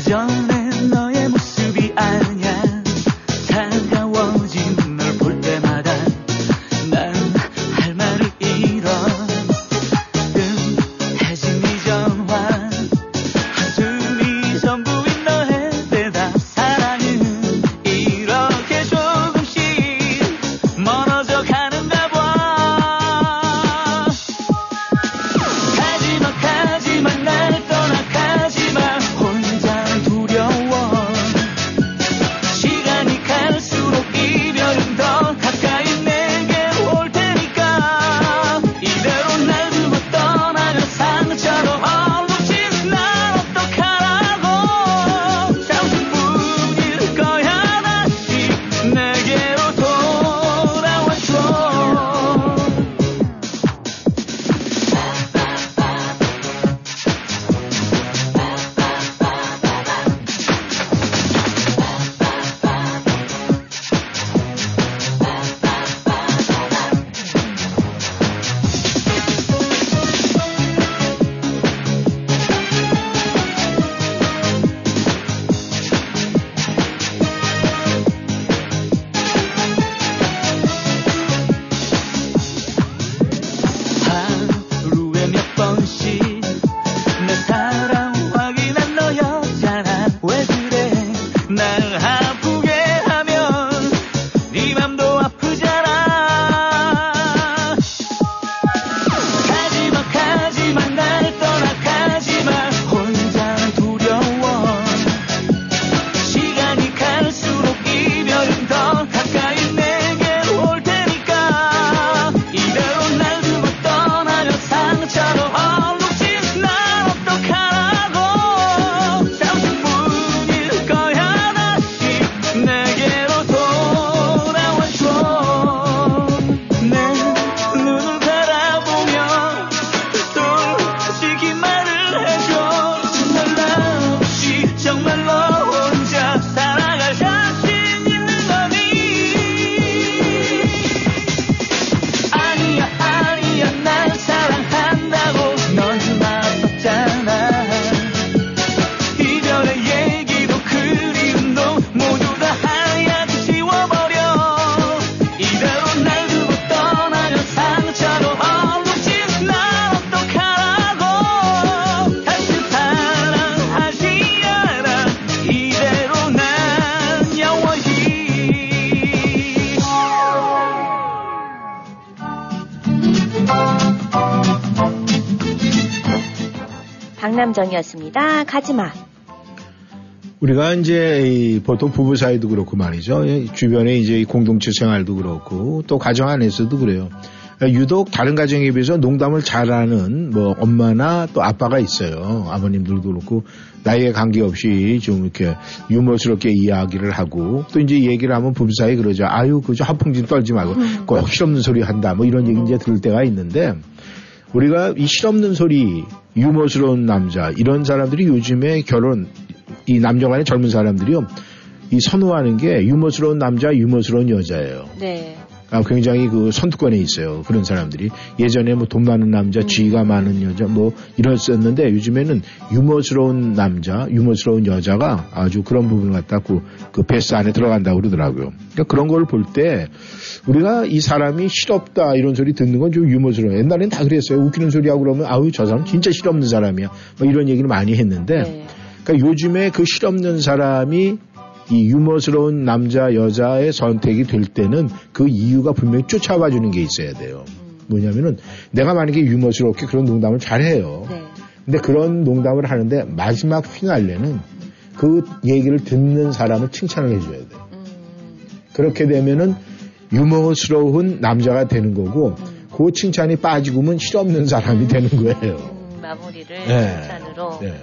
전에 너 강남정이었습니다. 가지마. 우리가 이제 이 보통 부부 사이도 그렇고 말이죠. 주변에 이제 이 공동체 생활도 그렇고 또 가정 안에서도 그래요. 유독 다른 가정에 비해서 농담을 잘하는 뭐 엄마나 또 아빠가 있어요. 아버님들도 그렇고 나이에 관계없이 좀 이렇게 유머스럽게 이야기를 하고 또 이제 얘기를 하면 부부 사이 그러죠. 아유 그저 허풍진 떨지 말고 꼭 실없는 소리 한다 뭐 이런 얘기 이제 들을 때가 있는데 우리가 이 실없는 소리 유머스러운 남자 이런 사람들이 요즘에 결혼 이 남녀간의 젊은 사람들이요 이 선호하는 게 유머스러운 남자 유머스러운 여자예요. 네. 아, 굉장히 그 선두권에 있어요. 그런 사람들이. 예전에 뭐 돈 많은 남자, 음. 지위가 많은 여자 뭐 이랬었는데 요즘에는 유머스러운 남자, 유머스러운 여자가 아주 그런 부분을 갖다 그, 그 베스 안에 들어간다고 그러더라고요. 그러니까 그런 걸 볼 때 우리가 이 사람이 실없다 이런 소리 듣는 건 좀 유머스러워요. 옛날엔 다 그랬어요. 웃기는 소리하고 그러면 아우 저 사람 진짜 실없는 사람이야. 뭐 이런 얘기를 많이 했는데 네. 그러니까 요즘에 그 실없는 사람이 이 유머스러운 남자, 여자의 선택이 될 때는 그 이유가 분명히 쫓아와 주는 게 있어야 돼요. 뭐냐면은 내가 만약에 유머스럽게 그런 농담을 잘해요. 네. 근데 그런 농담을 하는데 마지막 피날레는 그 얘기를 듣는 사람을 칭찬을 해줘야 돼요. 음. 그렇게 되면은 유머스러운 남자가 되는 거고 그 칭찬이 빠지고면 실없는 사람이 되는 거예요. 음, 마무리를 네. 칭찬으로. 네.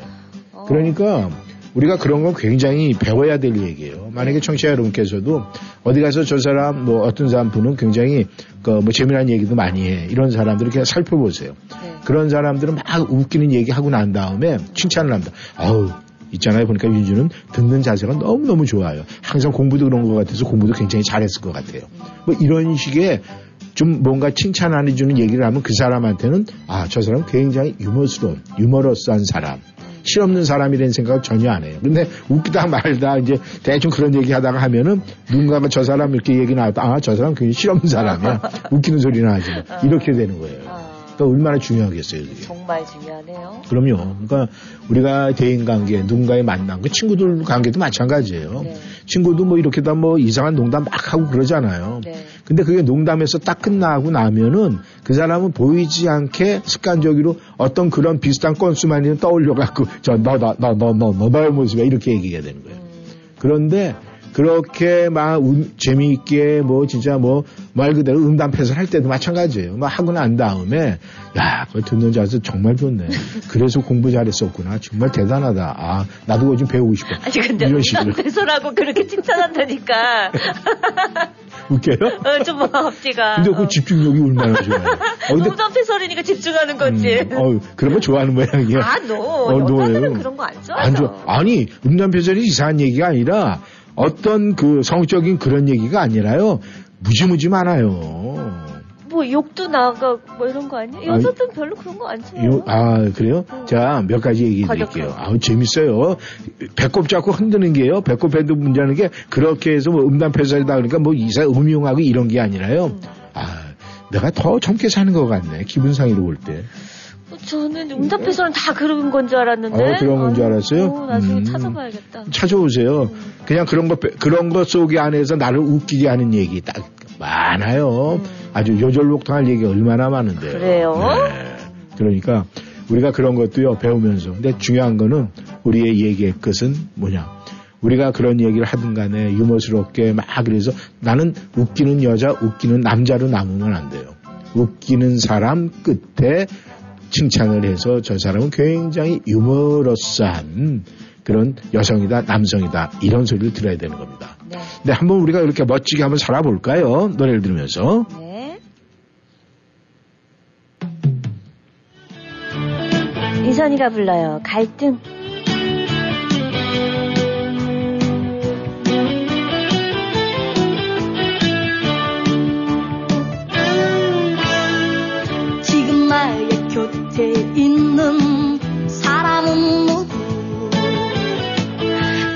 그러니까 우리가 그런 건 굉장히 배워야 될 얘기예요. 만약에 청취자 여러분께서도 어디 가서 저 사람 뭐 어떤 사람 분은 굉장히 그 뭐 재미난 얘기도 많이 해 이런 사람들을 그냥 살펴보세요. 네. 그런 사람들은 막 웃기는 얘기 하고 난 다음에 칭찬을 합니다. 아우 있잖아요 보니까 윤주는 듣는 자세가 너무 너무 좋아요. 항상 공부도 그런 것 같아서 공부도 굉장히 잘했을 것 같아요. 뭐 이런 식의 좀 뭔가 칭찬 안 해주는 얘기를 하면 그 사람한테는 아 저 사람 굉장히 유머스러운 유머러스한 사람. 실없는 사람이라는 생각을 전혀 안 해요. 근데 웃기다 말다 이제 대충 그런 얘기 하다가 하면은 누군가가 저 사람 이렇게 얘기 나왔다. 아, 저 사람 굉장히 실없는 사람이야. 웃기는 소리나 하지. 이렇게 되는 거예요. 그러니까 얼마나 중요하겠어요. 이게. 정말 중요하네요. 그럼요. 그러니까 우리가 대인관계, 누군가의 만남, 그 친구들 관계도 마찬가지예요. 네. 친구도 뭐 이렇게 다 뭐 이상한 농담 막 하고 그러잖아요. 네. 근데 그게 농담에서 딱 끝나고 나면은 그 사람은 보이지 않게 습관적으로 어떤 그런 비슷한 건수만 떠올려갖고 저 너, 너, 너, 너, 너, 너, 너의 모습이야 이렇게 얘기해야 되는 거예요. 그런데 그렇게 막 운, 재미있게 뭐 진짜 뭐 말 그대로 음담패설 할 때도 마찬가지예요. 막 하고 난 다음에 야 그걸 듣는 자세 정말 좋네. 그래서 공부 잘했었구나. 정말 대단하다. 아 나도 그거 좀 배우고 싶어. 아니 근데 음담패설하고 그렇게 칭찬한다니까. 웃겨요? 어, 좀 앞뒤가. 근데 그 어. 집중력이 얼마나 좋아요. 어, 음담패설이니까 집중하는 거지. 음, 어, 그런 거 좋아하는 모양이야. 아, 너. 어, 여자들은 그런 거 안 좋아해요. 안 좋아. 아니 음담패설이 이상한 얘기가 아니라 어떤 그 성적인 그런 얘기가 아니라요. 무지무지 많아요. 뭐 욕도 나가 뭐 이런 거 아니에요? 여자들은 아, 별로 그런 거 안 쳐요. 아 그래요? 어. 자, 몇 가지 얘기해 드릴게요. 아우 재밌어요. 배꼽 잡고 흔드는 게요. 배꼽 핸드 문제하는 게 그렇게 해서 뭐 음담패설이다 그러니까 뭐 이사 음흉하고 이런 게 아니라요. 음. 아 내가 더 젊게 사는 것 같네. 기분상으로 볼 때. 저는 응답해서는 다 그런 건 줄 알았는데. 어, 그런 건 줄 알았어요? 어, 나중에 음, 찾아봐야겠다. 찾아오세요. 음. 그냥 그런 것, 그런 것 속에 안에서 나를 웃기게 하는 얘기 딱 많아요. 음. 아주 요절복통할 얘기 얼마나 많은데요. 그래요? 네. 그러니까 우리가 그런 것도요, 배우면서. 근데 중요한 거는 우리의 얘기의 끝은 뭐냐. 우리가 그런 얘기를 하든 간에 유머스럽게 막 그래서 나는 웃기는 여자, 웃기는 남자로 남으면 안 돼요. 웃기는 사람 끝에 칭찬을 해서 저 사람은 굉장히 유머러스한 그런 여성이다, 남성이다 이런 소리를 들어야 되는 겁니다. 네. 근데 한번 우리가 이렇게 멋지게 한번 살아볼까요? 노래를 들으면서. 네. 이선희가 불러요. 갈등. 지금 말 곁에 있는 사람은 누구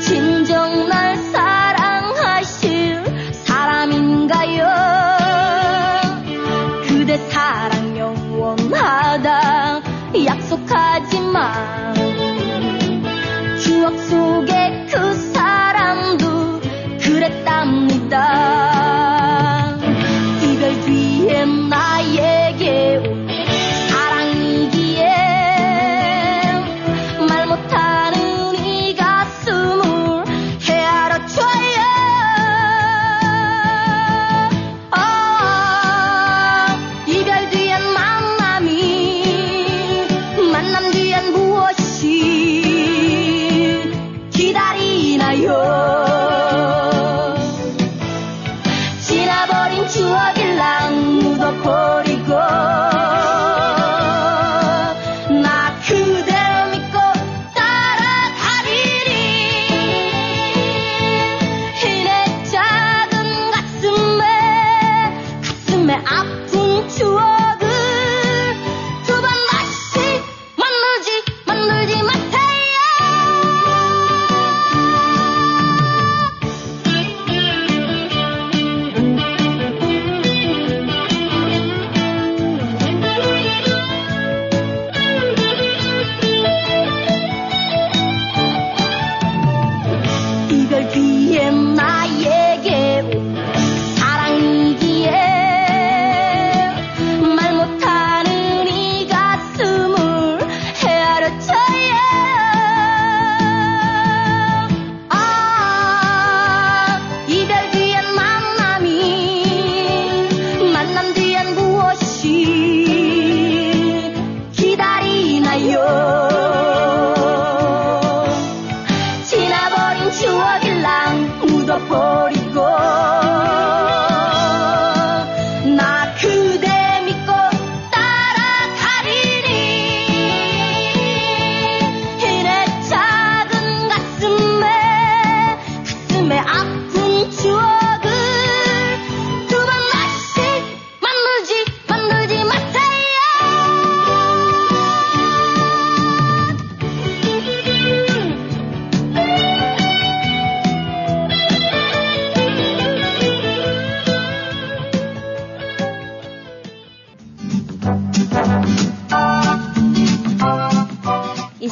진정 날 사랑하실 사람인가요 그대 사랑 영원하다 약속하지만 추억 속에 그 사람도 그랬답니다 이별 뒤에 나에게 온 사랑이기에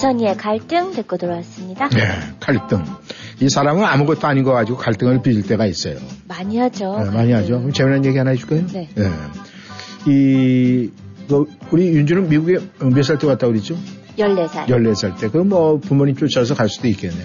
이선희의 갈등 듣고 돌아왔습니다. 네, 갈등. 이 사람은 아무것도 아닌 거 가지고 갈등을 빚을 때가 있어요. 많이 하죠. 네, 많이 하죠. 그럼 재미난 얘기 하나 해줄까요? 네. 네. 이, 너, 우리 윤주는 미국에 몇 살 때 왔다고 그랬죠? 열네 살. 열네 살 때. 그럼 뭐 부모님 쫓아서 갈 수도 있겠네.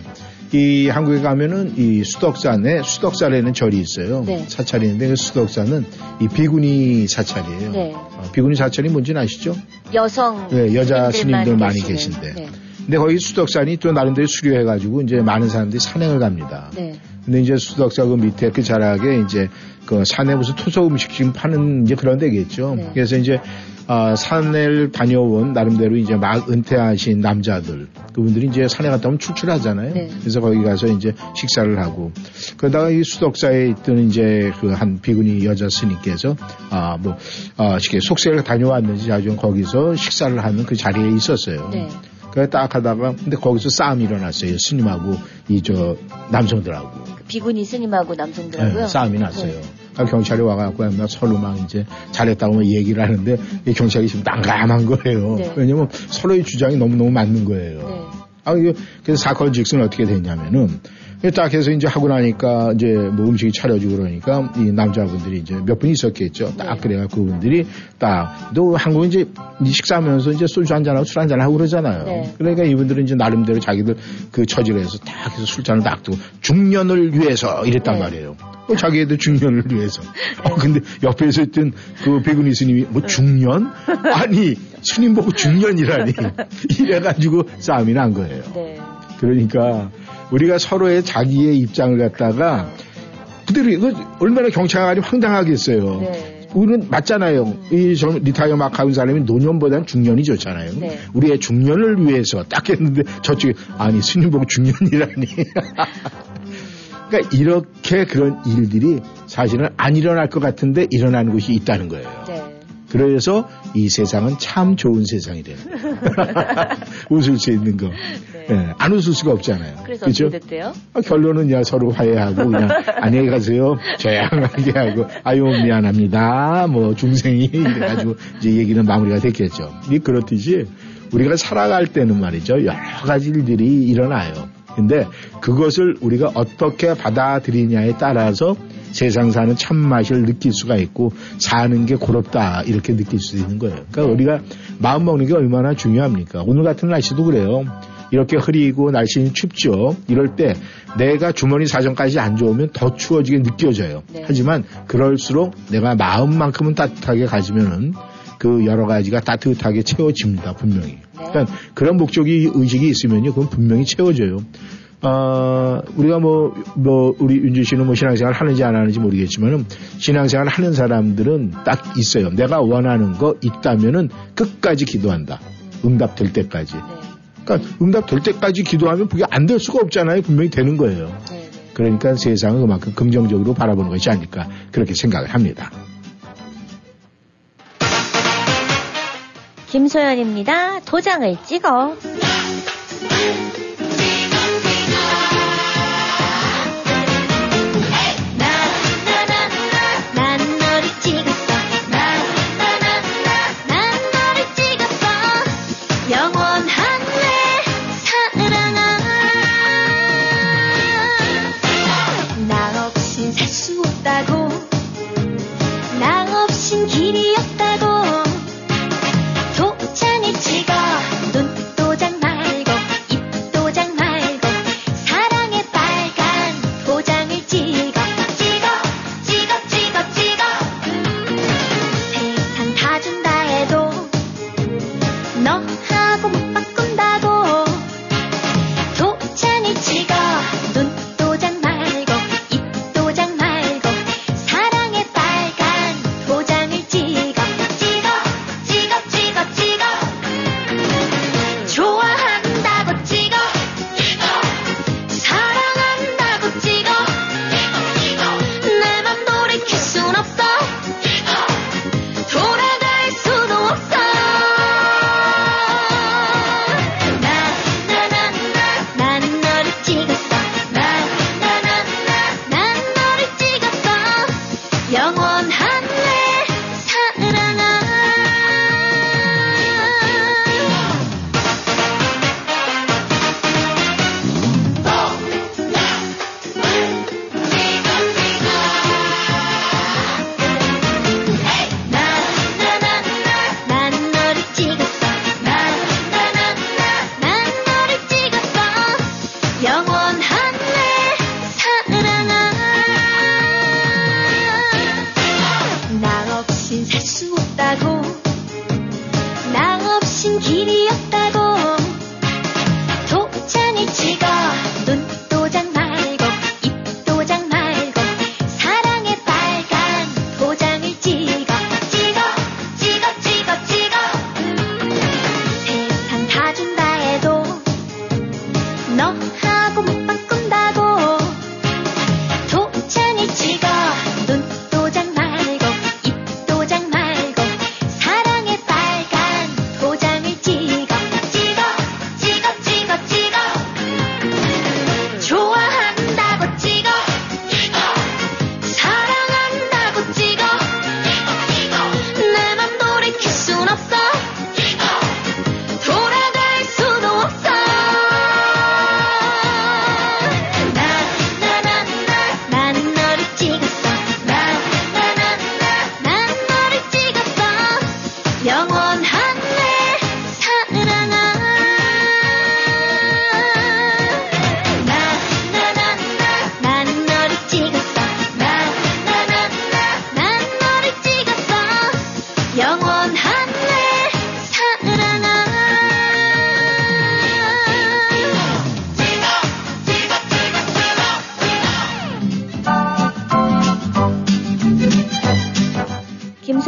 이 한국에 가면은 이 수덕산에, 수덕산에는 절이 있어요. 네. 사찰이 있는데 그 수덕산은 이 비구니 사찰이에요. 네. 어, 비구니 사찰이 뭔지는 아시죠? 여성. 네, 여자 스님들 많이 계신데. 네. 근데 거기 수덕산이 또 나름대로 수료해가지고 이제 많은 사람들이 산행을 갑니다. 네. 근데 이제 수덕산 그 밑에 그 자락에 이제 그 산에 무슨 토속 음식 지금 파는 이제 그런 데겠죠. 네. 그래서 이제 아, 산을 다녀온 나름대로 이제 막 은퇴하신 남자들 그분들이 이제 산에 갔다 오면 출출하잖아요. 네. 그래서 거기 가서 이제 식사를 하고 그러다가 이 수덕사에 있던 이제 그 한 비구니 여자 스님께서 아 뭐 아 쉽게 속세를 다녀왔는지 자주 거기서 식사를 하는 그 자리에 있었어요. 네. 그래 딱 하다가 근데 거기서 싸움이 일어났어요. 스님하고 이 저 남성들하고. 비구니 스님하고 남성들하고요. 네, 싸움이 났어요. 네. 경찰이 와갖고 서로 막 이제 잘했다고 막 얘기를 하는데 이 경찰이 지금 난감한 거예요. 네. 왜냐면 서로의 주장이 너무너무 맞는 거예요. 네. 아, 그래서 사건 직선 어떻게 됐냐면은 딱 해서 이제 하고 나니까 이제 뭐 음식이 차려지고 그러니까 이 남자분들이 이제 몇 분이 있었겠죠. 딱 네. 그래갖고 그분들이 딱 또 한국은 이제 식사하면서 이제 소주 한잔하고 술 한잔하고 그러잖아요. 네. 그러니까 이분들은 이제 나름대로 자기들 그 처지를 해서 딱 해서 술잔을 딱 두고 중년을 위해서 이랬단 네. 말이에요. 자기애들 중년을 위해서. 어, 근데 옆에서 있던 그 백운이 스님이 뭐 중년? 아니, 스님 보고 중년이라니. 이래가지고 싸움이 난 거예요. 네. 그러니까 우리가 서로의 자기의 입장을 갖다가 그대로 이거 얼마나 경찰이 황당하겠어요. 네. 우리는 맞잖아요. 음. 이 젊은 리타이어 막 하는 사람이 노년보다는 중년이 좋잖아요. 네. 우리의 중년을 위해서 딱 했는데 저쪽에 아니, 스님 보고 중년이라니. 그러니까 이렇게 그런 일들이 사실은 안 일어날 것 같은데 일어나는 곳이 있다는 거예요. 네. 그래서 이 세상은 참 좋은 세상이래요. 웃을 수 있는 거. 네. 네. 안 웃을 수가 없잖아요. 그래서 그쵸? 어떻게 됐대요? 아, 결론은 야 서로 화해하고 그냥 안녕히 가세요. 조용하게 하고 아유 미안합니다. 뭐 중생이 이래가지고 이제 얘기는 마무리가 됐겠죠. 그렇듯이 우리가 살아갈 때는 말이죠. 여러 가지 일들이 일어나요. 근데 그것을 우리가 어떻게 받아들이냐에 따라서 세상 사는 참맛을 느낄 수가 있고 사는 게 고롭다 이렇게 느낄 수도 있는 거예요. 그러니까 네. 우리가 마음 먹는 게 얼마나 중요합니까? 오늘 같은 날씨도 그래요. 이렇게 흐리고 날씨는 춥죠. 이럴 때 내가 주머니 사정까지 안 좋으면 더 추워지게 느껴져요. 네. 하지만 그럴수록 내가 마음만큼은 따뜻하게 가지면은 그 여러 가지가 따뜻하게 채워집니다. 분명히. 그러니까 그런 목적이 의식이 있으면요, 그건 분명히 채워져요. 아, 우리가 뭐, 뭐, 우리 윤주 씨는 뭐 신앙생활 하는지 안 하는지 모르겠지만은 신앙생활 하는 사람들은 딱 있어요. 내가 원하는 거 있다면은 끝까지 기도한다. 응답 될 때까지. 그러니까 응답 될 때까지 기도하면 그게 안 될 수가 없잖아요. 분명히 되는 거예요. 그러니까 세상을 그만큼 긍정적으로 바라보는 것이 아닐까 그렇게 생각을 합니다. 김소연입니다. 도장을 찍어. 길이 없다고 도장에 찍어 눈빛 도장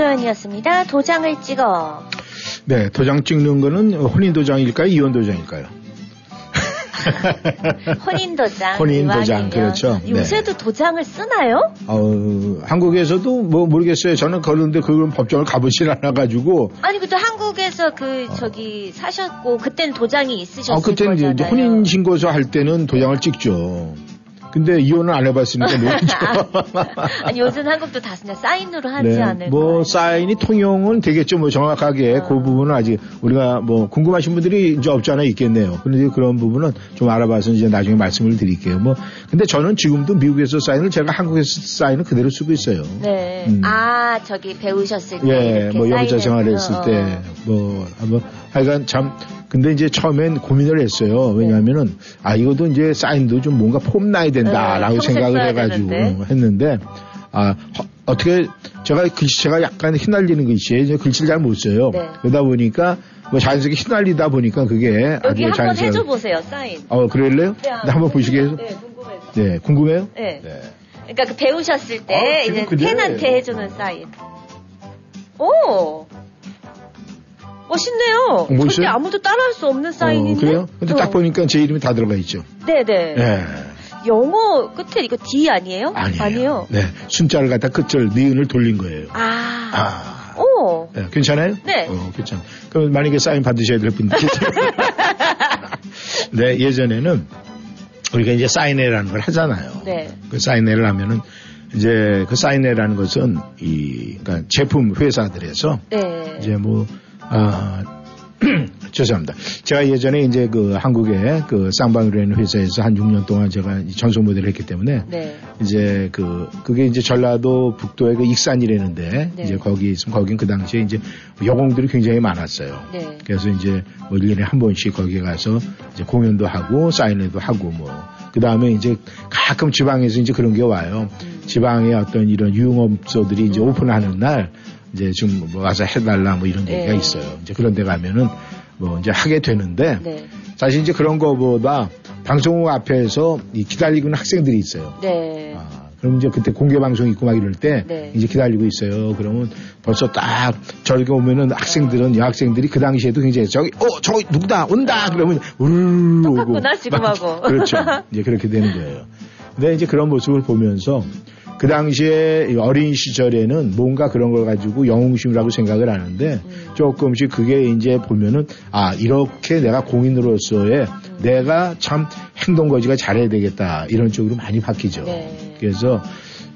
이소연이었습니다. 도장을 찍어. 네, 도장 찍는 거는 혼인 도장일까요? 이혼 도장일까요? 혼인 도장. 혼인 도장, 그렇죠. 요새도 네. 도장을 쓰나요? 어, 한국에서도 뭐 모르겠어요. 저는 그런데 그건 법정을 가보질 않아가지고. 아니, 그때 한국에서 그 저기 사셨고 그때는 도장이 있으셨을 어, 그때는 거잖아요. 그때는 혼인 신고서 할 때는 도장을 찍죠. 근데 이혼을 안 해봤으니까 모르죠. 아니, 요즘 한국도 다 그냥 사인으로 하지 네, 않을까요? 뭐 사인이 통용은 되겠죠. 뭐 정확하게 어. 그 부분은 아직 우리가 뭐 궁금하신 분들이 이제 없지 않아 있겠네요. 그런데 그런 부분은 좀 알아봐서 이제 나중에 말씀을 드릴게요. 뭐 근데 저는 지금도 미국에서 사인을 제가 한국에서 사인을 그대로 쓰고 있어요. 네. 음. 아 저기 배우셨을 때. 예, 뭐 여기자 생활을 했을 때 뭐 한번 하여간 참. 근데 이제 처음엔 고민을 했어요. 왜냐하면은 아 이것도 이제 사인도 좀 뭔가 폼 나야 된다라고 네, 생각을 해가지고 되는데. 했는데 아 허, 어떻게 제가 글씨체가 약간 휘날리는 글씨에 글씨를 잘 못 써요. 네. 그러다 보니까 뭐 자연스럽게 휘날리다 보니까 그게 여기 아주 한번 해줘 보세요 사인. 어 그럴래요? 네, 아, 한번 보시게요. 네, 궁금해요. 네, 궁금해요? 네. 네. 그러니까 그 배우셨을 때 아, 이제 팬한테 해주는 사인. 오. 멋있네요. 멋있어요? 절대 아무도 따라할 수 없는 사인인데. 어, 그래요? 근데 어. 딱 보니까 제 이름이 다 들어가 있죠. 네네. 네. 영어 끝에 이거 D 아니에요? 아니에요. 아니에요. 네. 순자를 갖다 끝절 니은을 돌린 거예요. 아. 아. 오. 네, 괜찮아요? 네. 어, 괜찮아. 그럼 만약에 사인 받으셔야 될 분들. 네, 예전에는 우리가 이제 사인회라는 걸 하잖아요. 네. 그 사인회를 하면은 이제 그 사인회라는 것은 이 그러니까 제품 회사들에서 네. 이제 뭐 아, 죄송합니다. 제가 예전에 이제 그 한국의 그 쌍방이라는 회사에서 한 육 년 동안 제가 전속 모델을 했기 때문에 네. 이제 그 그게 이제 전라도 북도의 그 익산이라는데 네. 이제 거기 있으면 거긴 그 당시에 이제 여공들이 굉장히 많았어요. 네. 그래서 이제 뭐 일 년에 한 번씩 거기에 가서 이제 공연도 하고 사인회도 하고 뭐 그 다음에 이제 가끔 지방에서 이제 그런 게 와요. 음. 지방의 어떤 이런 유흥업소들이 이제 오픈하는 날. 이제 좀 뭐 와서 해달라 뭐 이런 얘기가 네. 있어요. 이제 그런 데 가면은 뭐 이제 하게 되는데 네. 사실 이제 그런 거보다 방송국 앞에서 이 기다리고 있는 학생들이 있어요. 네. 아, 그럼 이제 그때 공개 방송 있고 막 이럴 때 네. 이제 기다리고 있어요. 그러면 벌써 딱 저렇게 오면은 학생들은 여학생들이 그 당시에도 굉장히 저기 어 저기 누구다 온다 어. 그러면 우르르 오고 똑같구나 지금하고 그렇죠. 이제 그렇게 되는 거예요. 근데 이제 그런 모습을 보면서. 그 당시에 어린 시절에는 뭔가 그런 걸 가지고 영웅심이라고 생각을 하는데 조금씩 그게 이제 보면은 아 이렇게 내가 공인으로서의 내가 참 행동거지가 잘해야 되겠다 이런 쪽으로 많이 바뀌죠. 네. 그래서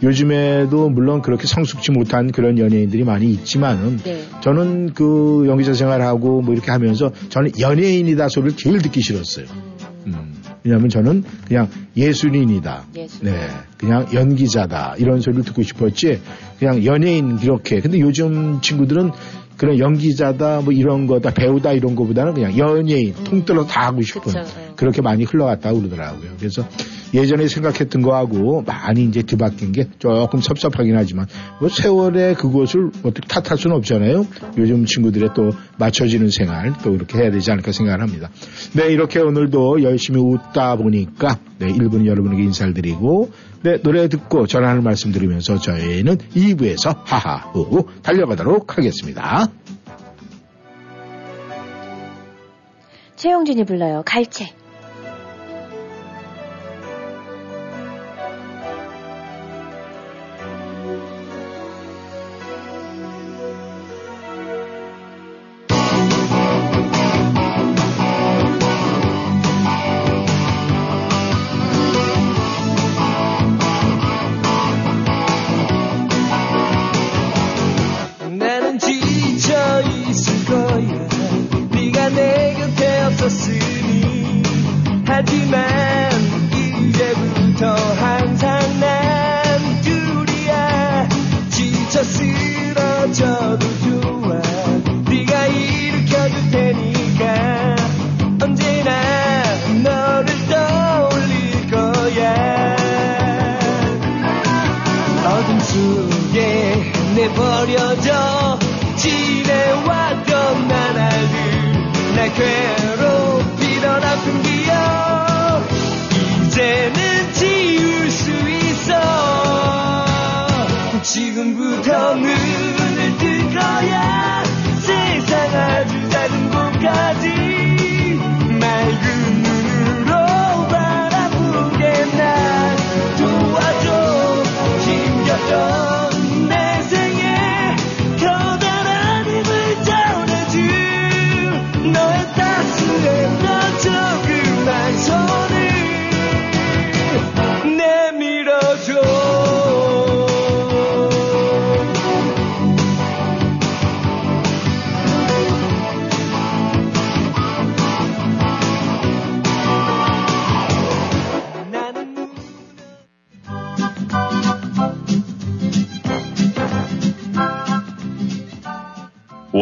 요즘에도 물론 그렇게 성숙지 못한 그런 연예인들이 많이 있지만은 네. 저는 그 연기자 생활하고 뭐 이렇게 하면서 저는 연예인이다 소리를 제일 듣기 싫었어요. 음. 왜냐하면 저는 그냥 예술인이다, 예술인. 네, 그냥 연기자다 이런 소리를 듣고 싶었지 그냥 연예인 이렇게. 근데 요즘 친구들은 그런 연기자다 뭐 이런 거다 배우다 이런 거보다는 그냥 연예인 음. 통틀어 다 하고 싶은 그쵸, 네. 그렇게 많이 흘러갔다고 그러더라고요. 그래서 예전에 생각했던 거하고 많이 이제 뒤바뀐 게 조금 섭섭하긴 하지만 뭐 세월에 그것을 어떻게 탓할 수는 없잖아요. 요즘 친구들의 또 맞춰지는 생활 또 이렇게 해야 되지 않을까 생각을 합니다. 네, 이렇게 오늘도 열심히 웃다 보니까 네, 일 부는 여러분에게 인사를 드리고 네, 노래 듣고 전하는 말씀 드리면서 저희는 이 부에서 하하우우 달려가도록 하겠습니다. 최용준이 불러요. 갈채. 지금부터 눈을 뜨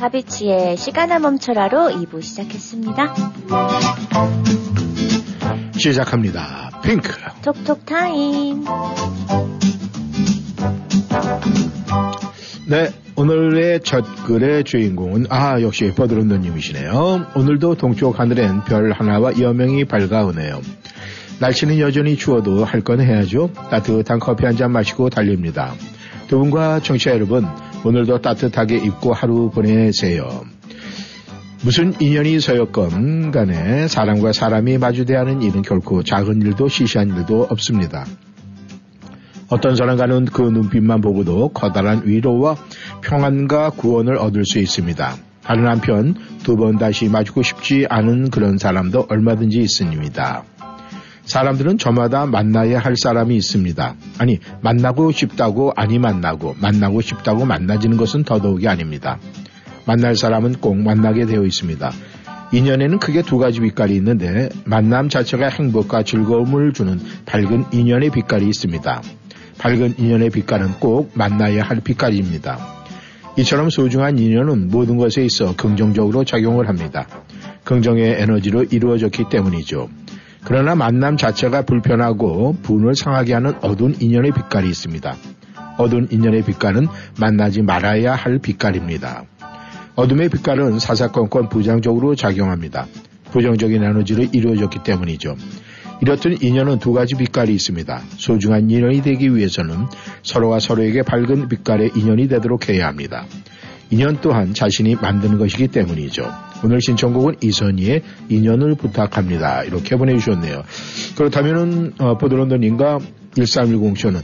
다비치의 시간아 멈춰라로 이 부 시작했습니다. 시작합니다. 핑크 톡톡 타임. 네, 오늘의 첫 글의 주인공은 아 역시 버드런더님이시네요. 오늘도 동쪽 하늘엔 별 하나와 여명이 밝아오네요. 날씨는 여전히 추워도 할 건 해야죠. 따뜻한 커피 한 잔 마시고 달립니다. 두 분과 청취자 여러분, 오늘도 따뜻하게 입고 하루 보내세요. 무슨 인연이 서였건 간에 사람과 사람이 마주대하는 일은 결코 작은 일도 시시한 일도 없습니다. 어떤 사람과는 그 눈빛만 보고도 커다란 위로와 평안과 구원을 얻을 수 있습니다. 다른 한편 두 번 다시 마주고 싶지 않은 그런 사람도 얼마든지 있습니다. 사람들은 저마다 만나야 할 사람이 있습니다. 아니, 만나고 싶다고 아니 만나고, 만나고 싶다고 만나지는 것은 더더욱이 아닙니다. 만날 사람은 꼭 만나게 되어 있습니다. 인연에는 크게 두 가지 빛깔이 있는데, 만남 자체가 행복과 즐거움을 주는 밝은 인연의 빛깔이 있습니다. 밝은 인연의 빛깔은 꼭 만나야 할 빛깔입니다. 이처럼 소중한 인연은 모든 것에 있어 긍정적으로 작용을 합니다. 긍정의 에너지로 이루어졌기 때문이죠. 그러나 만남 자체가 불편하고 분을 상하게 하는 어두운 인연의 빛깔이 있습니다. 어두운 인연의 빛깔은 만나지 말아야 할 빛깔입니다. 어둠의 빛깔은 사사건건 부정적으로 작용합니다. 부정적인 에너지로 이루어졌기 때문이죠. 이렇듯 인연은 두 가지 빛깔이 있습니다. 소중한 인연이 되기 위해서는 서로가 서로에게 밝은 빛깔의 인연이 되도록 해야 합니다. 인연 또한 자신이 만드는 것이기 때문이죠. 오늘 신청곡은 이선희의 인연을 부탁합니다. 이렇게 보내주셨네요. 그렇다면은 어, 보드런더님과 일삼일공쇼는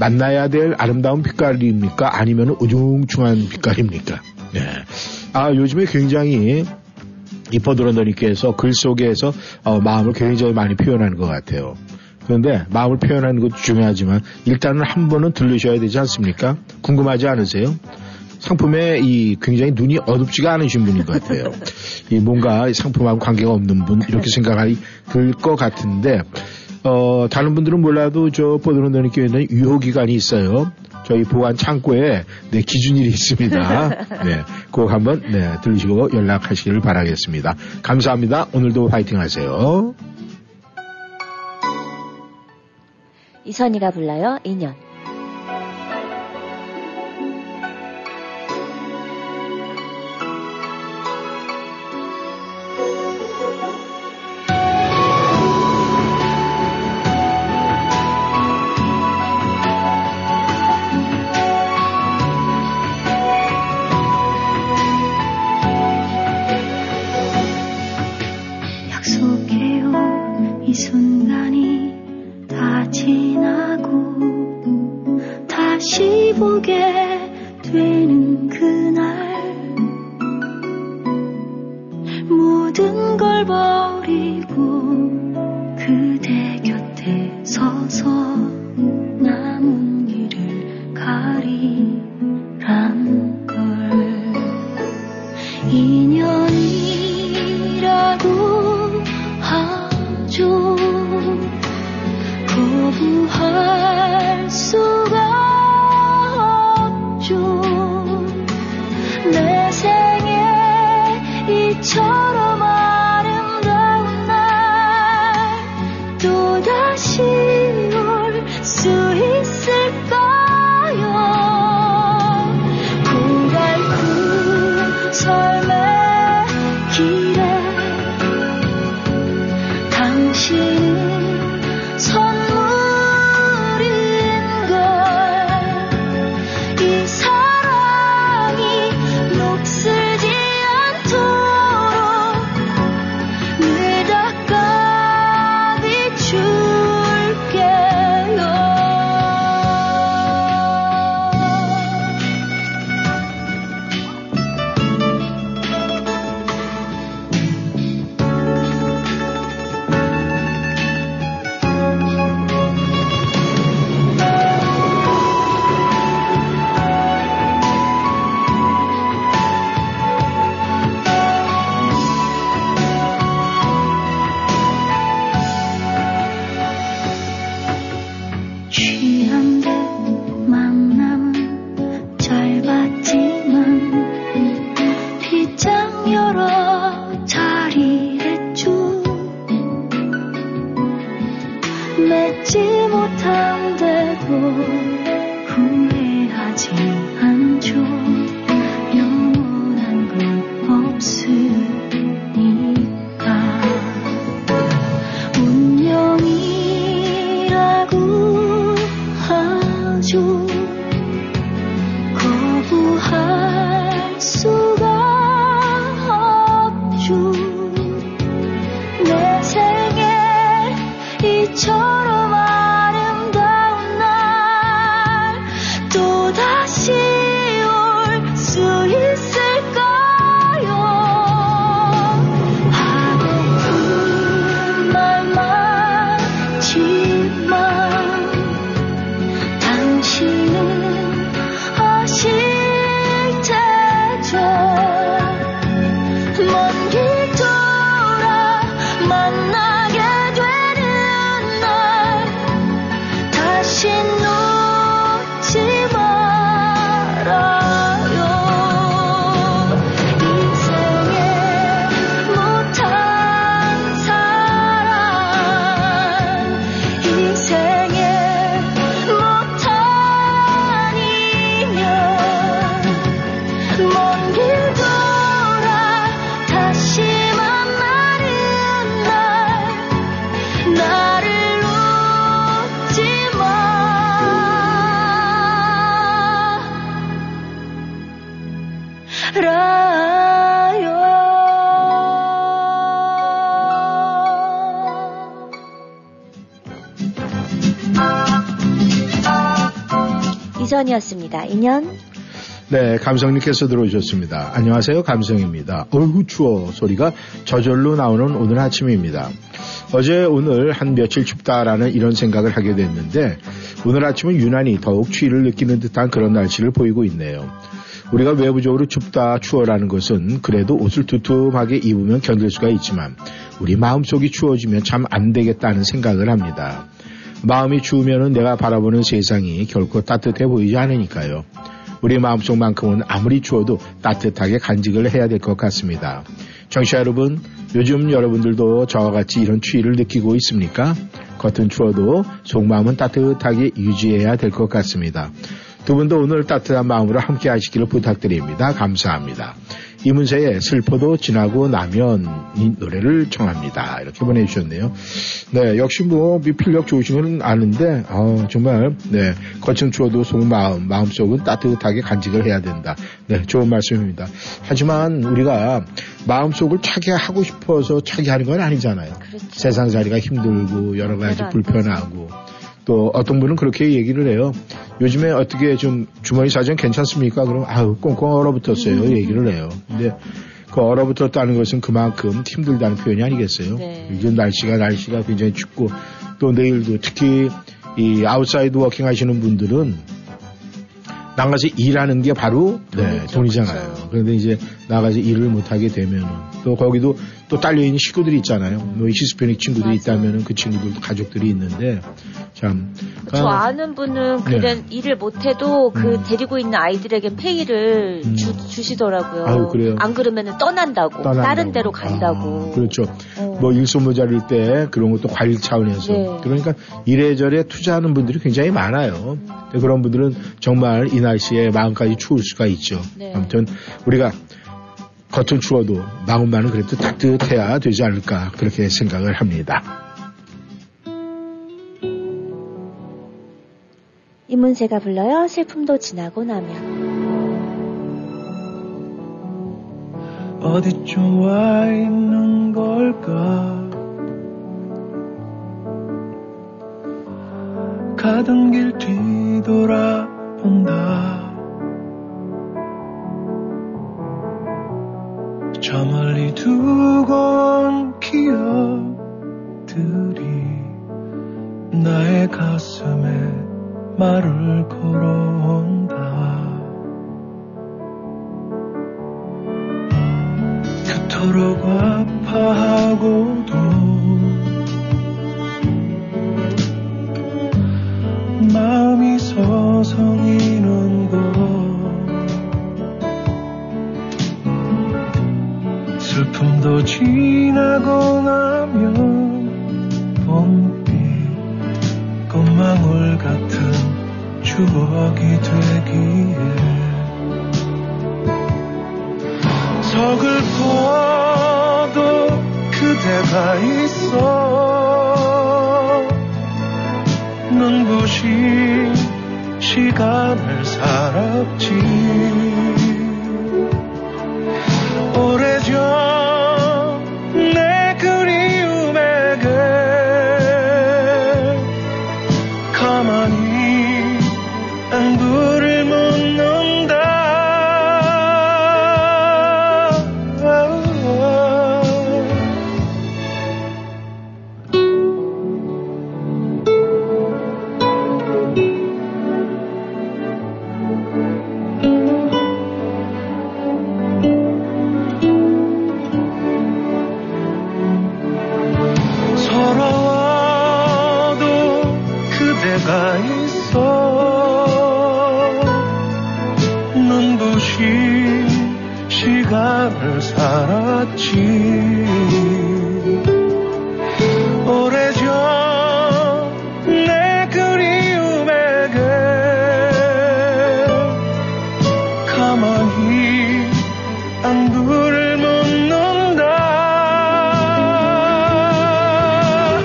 만나야 될 아름다운 빛깔입니까? 아니면 우중충한 빛깔입니까? 네. 아, 요즘에 굉장히 이 보드런더님께서 글 속에서 어, 마음을 굉장히 많이 표현하는 것 같아요. 그런데 마음을 표현하는 것도 중요하지만 일단은 한 번은 들르셔야 되지 않습니까? 궁금하지 않으세요? 상품에 이 굉장히 눈이 어둡지가 않으신 분인 것 같아요. 이 뭔가 상품하고 관계가 없는 분 이렇게 생각이 들 것 같은데 어 다른 분들은 몰라도 저 보드런더님께는 유효기간이 있어요. 저희 보안 창고에 네, 기준일이 있습니다. 네, 꼭 한번 네, 들으시고 연락하시길 바라겠습니다. 감사합니다. 오늘도 화이팅하세요. 이선희가 불러요. 인연. She 이전이었습니다. 인연. 네, 감성님께서 들어오셨습니다. 안녕하세요, 감성입니다. 어이구 추워 소리가 저절로 나오는 오늘 아침입니다. 어제 오늘 한 며칠 춥다라는 이런 생각을 하게 됐는데 오늘 아침은 유난히 더욱 추위를 느끼는 듯한 그런 날씨를 보이고 있네요. 우리가 외부적으로 춥다, 추워라는 것은 그래도 옷을 두툼하게 입으면 견딜 수가 있지만 우리 마음속이 추워지면 참 안 되겠다는 생각을 합니다. 마음이 추우면 내가 바라보는 세상이 결코 따뜻해 보이지 않으니까요. 우리 마음속만큼은 아무리 추워도 따뜻하게 간직을 해야 될 것 같습니다. 청취자 여러분, 요즘 여러분들도 저와 같이 이런 추위를 느끼고 있습니까? 겉은 추워도 속마음은 따뜻하게 유지해야 될 것 같습니다. 두 분도 오늘 따뜻한 마음으로 함께 하시기를 부탁드립니다. 감사합니다. 이문세의 슬퍼도 지나고 나면 이 노래를 청합니다. 이렇게 보내주셨네요. 네, 역시 뭐 미필력 좋으시면 아는데 아, 정말 네 겉은 추워도 속마음, 마음속은 따뜻하게 간직을 해야 된다. 네, 좋은 말씀입니다. 하지만 우리가 마음속을 차게 하고 싶어서 차게 하는 건 아니잖아요. 그렇죠. 세상 살이가 힘들고 여러 가지 불편하고 또 어떤 분은 그렇게 얘기를 해요. 요즘에 어떻게 좀 주머니 사정 괜찮습니까? 그럼 아유 꽁꽁 얼어붙었어요 얘기를 해요. 근데 그 얼어붙었다는 것은 그만큼 힘들다는 표현이 아니겠어요? 네. 요즘 날씨가 날씨가 굉장히 춥고 또 내일도 특히 이 아웃사이드 워킹 하시는 분들은 나가서 일하는 게 바로 네, 돈이잖아요. 그렇죠. 그런데 이제 나가서 일을 못하게 되면 또 거기도 또 딸려있는 식구들이 있잖아요. 음. 뭐 히스패닉 친구들이 있다면 그 친구들도 가족들이 있는데 참. 저 아, 아는 분은 그런 네. 일을 못해도 그 음. 데리고 있는 아이들에게 페이를 음. 주, 주시더라고요. 아유, 그래요? 안 그러면 떠난다고, 떠난다고. 다른 데로 간다고. 아, 그렇죠. 어. 뭐 일손 모자랄 때 그런 것도 관리 차원에서. 네. 그러니까 이래저래 투자하는 분들이 굉장히 많아요. 그런 분들은 정말 이 날씨에 마음까지 추울 수가 있죠. 네. 아무튼 우리가 겉은 추워도 마음만은 그래도 따뜻해야 되지 않을까 그렇게 생각을 합니다. 이문세가 불러요. 슬픔도 지나고 나면. 어디쯤 와 있는 걸까? 가던 길 뒤돌아본다. 저 멀리 두고 온 기억들이 나의 가슴에 말을 걸어온다. 그토록 아파하고도 마음이 서성이는 곳. 슬픔도 지나고 나면 봄빛 꽃망울 같은 추억이 되기에 서글퍼도 그대가 있어 눈부신 시간을 살았지. 오래전 내 그리움에게 가만히 안부를 묻는다. 서러워도 그대가 있어 시간을 살았지. 오래전 내 그리움에게 가만히 안부를 묻는다.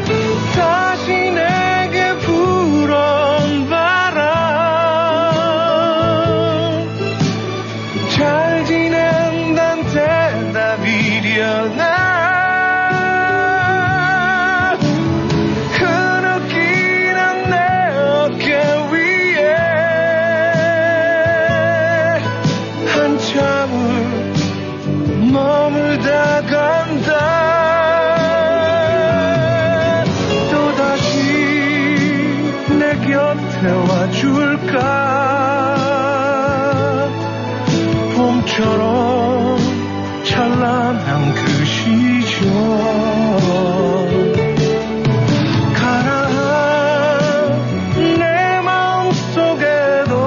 다시 내게 불어온 바람 잘 지낸단 대답이려나. 태워줄까. 봄처럼 찬란한 그 시절 가라앉 내 마음속에도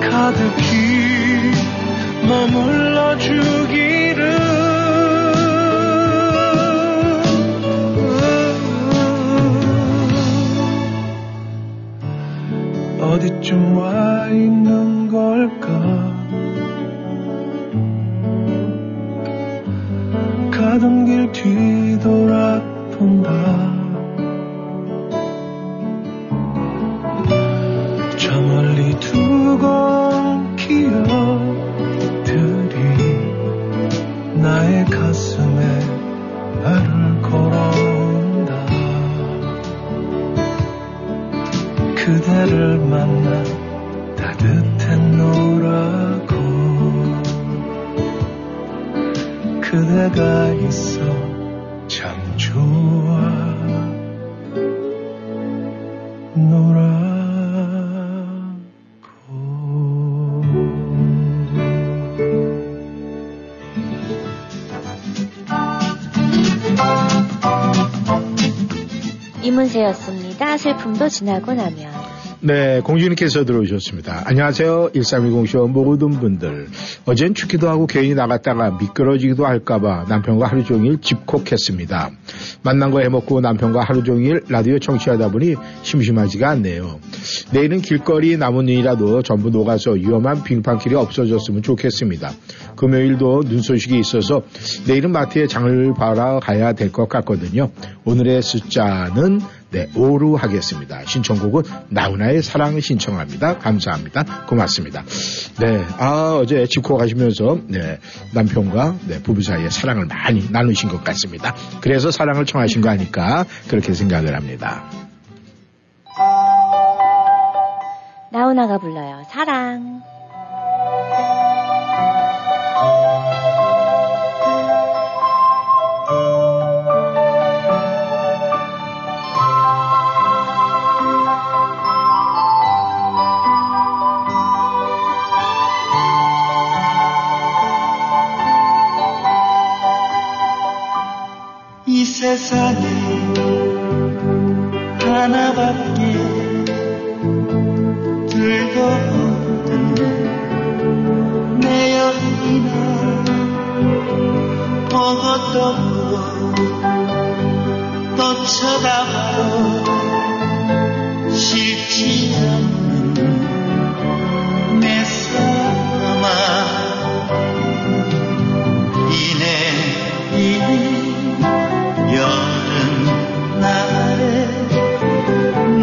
가득히 머물러주기. 어디쯤 와 있는 걸까? 가던 길 뒤돌아본다. 저 멀리 두고 온 기억들이 나의 가슴에 발을 걸어온다. 그대를 만나 따뜻했노라고 그대가 있어 참 좋아 노라. 이문세였습니다. 슬픔도 지나고 나면. 네, 공주님께서 들어오셨습니다. 안녕하세요. 일삼이공 시험 모든 분들. 어젠 춥기도 하고 괜히 나갔다가 미끄러지기도 할까봐 남편과 하루 종일 집콕했습니다. 만난 거 해먹고 남편과 하루 종일 라디오 청취하다 보니 심심하지가 않네요. 내일은 길거리 나뭇잎이라도 전부 녹아서 위험한 빙판길이 없어졌으면 좋겠습니다. 금요일도 눈 소식이 있어서 내일은 마트에 장을 보러 가야 될 것 같거든요. 오늘의 숫자는 네, 오로 하겠습니다. 신청곡은 나훈아의 사랑을 신청합니다. 감사합니다. 고맙습니다. 네, 아, 어제 집콕 가시면서 네, 남편과 네, 부부 사이에 사랑을 많이 나누신 것 같습니다. 그래서 사랑을 청하신 거 아닐까 그렇게 생각을 합니다. 나훈아가 불러요. 사랑. 이 세상에 하나밖에 들고 없는 내 옆이나 보고도 보고 또 쳐다봐도 쉽지 않는 내 삶아 이내 이내 여름 날에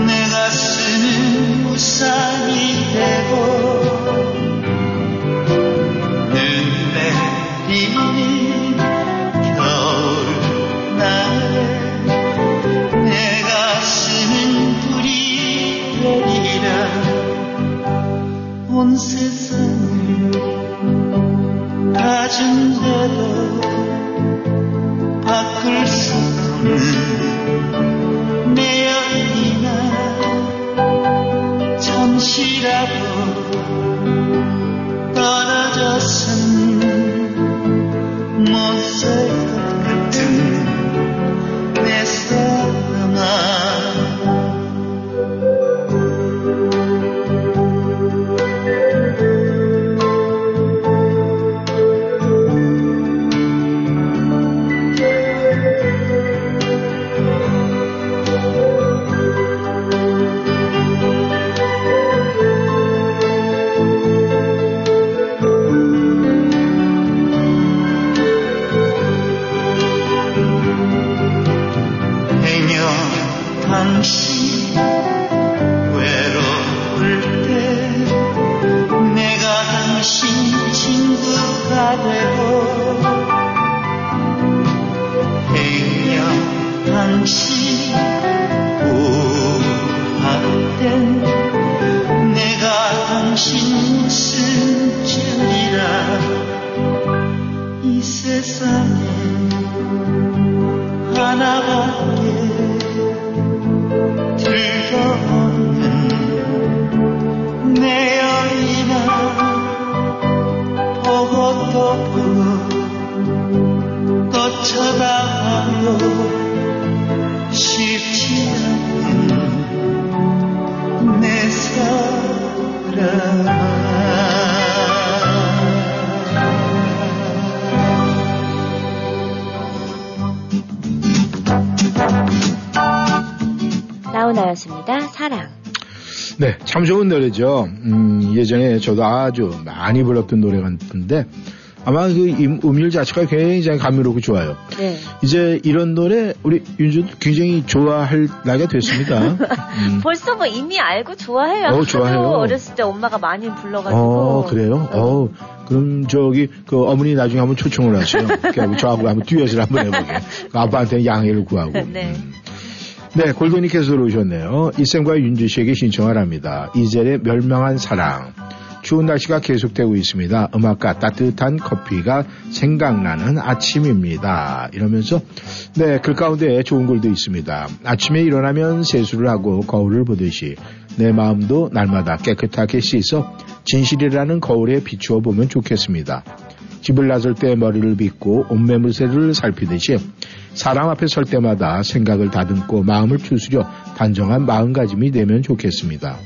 내가 쓰는 우산이 되고 눈 내리는 겨울 날에 내가 쓰는 불이 되리라. 온 세상을 가진 대로 바꿀 수 없는 내 여인아 잠시라도 떨어져선 못살 것 같은 내 사랑아. 세상에 하나밖에 다운하였습니다. 사랑. 네, 참 좋은 노래죠. 음, 예전에 저도 아주 많이 불렀던 노래 같은데 아마 그 음율 자체가 굉장히 감미롭고 좋아요. 네. 이제 이런 노래 우리 윤주도 굉장히 좋아할 나이가 됐습니다. 음. 벌써 뭐 이미 알고 좋아해요. 어, 좋아해요. 어렸을 때 엄마가 많이 불러가지고. 어, 그래요? 네. 어, 그럼 저기 그 어머니 나중에 한번 초청을 하세요. 저하고 한번 듀엣을 한번 해보게. 아빠한테 양해를 구하고. 네. 음. 네, 골든이께서 들어오셨네요. 이샘과 윤주 씨에게 신청하랍니다. 이재리의 멸망한 사랑. 추운 날씨가 계속되고 있습니다. 음악과 따뜻한 커피가 생각나는 아침입니다. 이러면서 네, 글 가운데 좋은 글도 있습니다. 아침에 일어나면 세수를 하고 거울을 보듯이 내 마음도 날마다 깨끗하게 씻어 진실이라는 거울에 비추어 보면 좋겠습니다. 집을 나설 때 머리를 빗고 옷매무새를 살피듯이 사람 앞에 설 때마다 생각을 다듬고 마음을 추스려 단정한 마음가짐이 되면 좋겠습니다.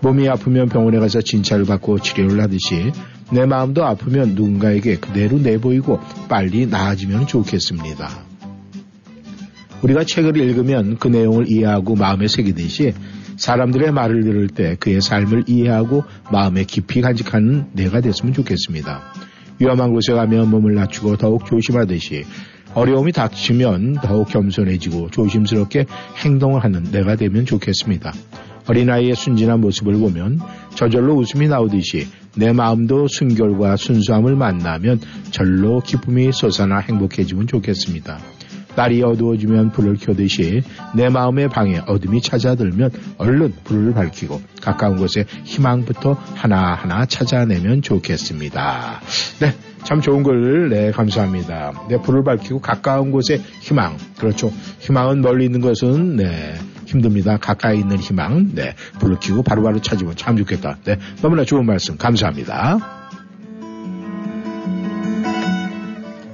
몸이 아프면 병원에 가서 진찰을 받고 치료를 하듯이 내 마음도 아프면 누군가에게 그대로 내보이고 빨리 나아지면 좋겠습니다. 우리가 책을 읽으면 그 내용을 이해하고 마음에 새기듯이 사람들의 말을 들을 때 그의 삶을 이해하고 마음에 깊이 간직하는 내가 됐으면 좋겠습니다. 위험한 곳에 가면 몸을 낮추고 더욱 조심하듯이 어려움이 닥치면 더욱 겸손해지고 조심스럽게 행동을 하는 내가 되면 좋겠습니다. 어린아이의 순진한 모습을 보면 저절로 웃음이 나오듯이 내 마음도 순결과 순수함을 만나면 절로 기쁨이 솟아나 행복해지면 좋겠습니다. 날이 어두워지면 불을 켜듯이 내 마음의 방에 어둠이 찾아들면 얼른 불을 밝히고 가까운 곳에 희망부터 하나하나 찾아내면 좋겠습니다. 네, 참 좋은 글, 네, 감사합니다. 네, 불을 밝히고 가까운 곳에 희망, 그렇죠. 희망은 멀리 있는 것은, 네. 힘듭니다. 가까이 있는 희망, 네, 불을 켜고 바로바로 찾으면 참 좋겠다. 네, 너무나 좋은 말씀 감사합니다.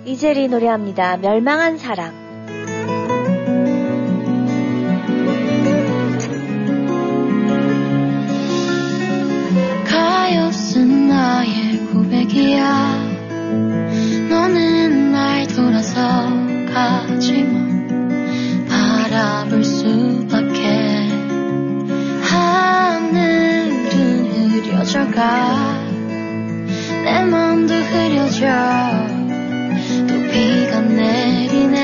이재리 노래합니다. 멸망한 사랑. 가엾은 나의 고백이야. 너는 날 돌아서가지만 바라볼 수밖에. 하늘은 흐려져가 내 맘도 흐려져. 또 비가 내리네.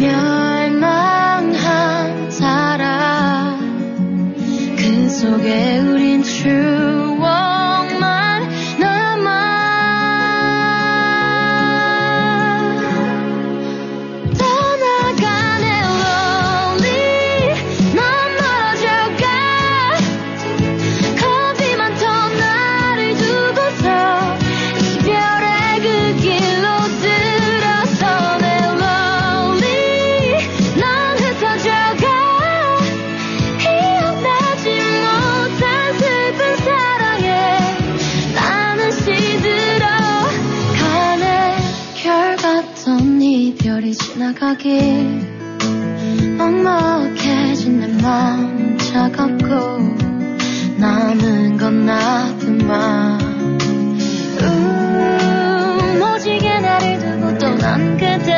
멸망한 사랑 그 속에 우린 추억만 먹먹해진 내 맘 차갑고 남은 건 나쁜 맘. 우 모지게 나를 두고 떠난 그대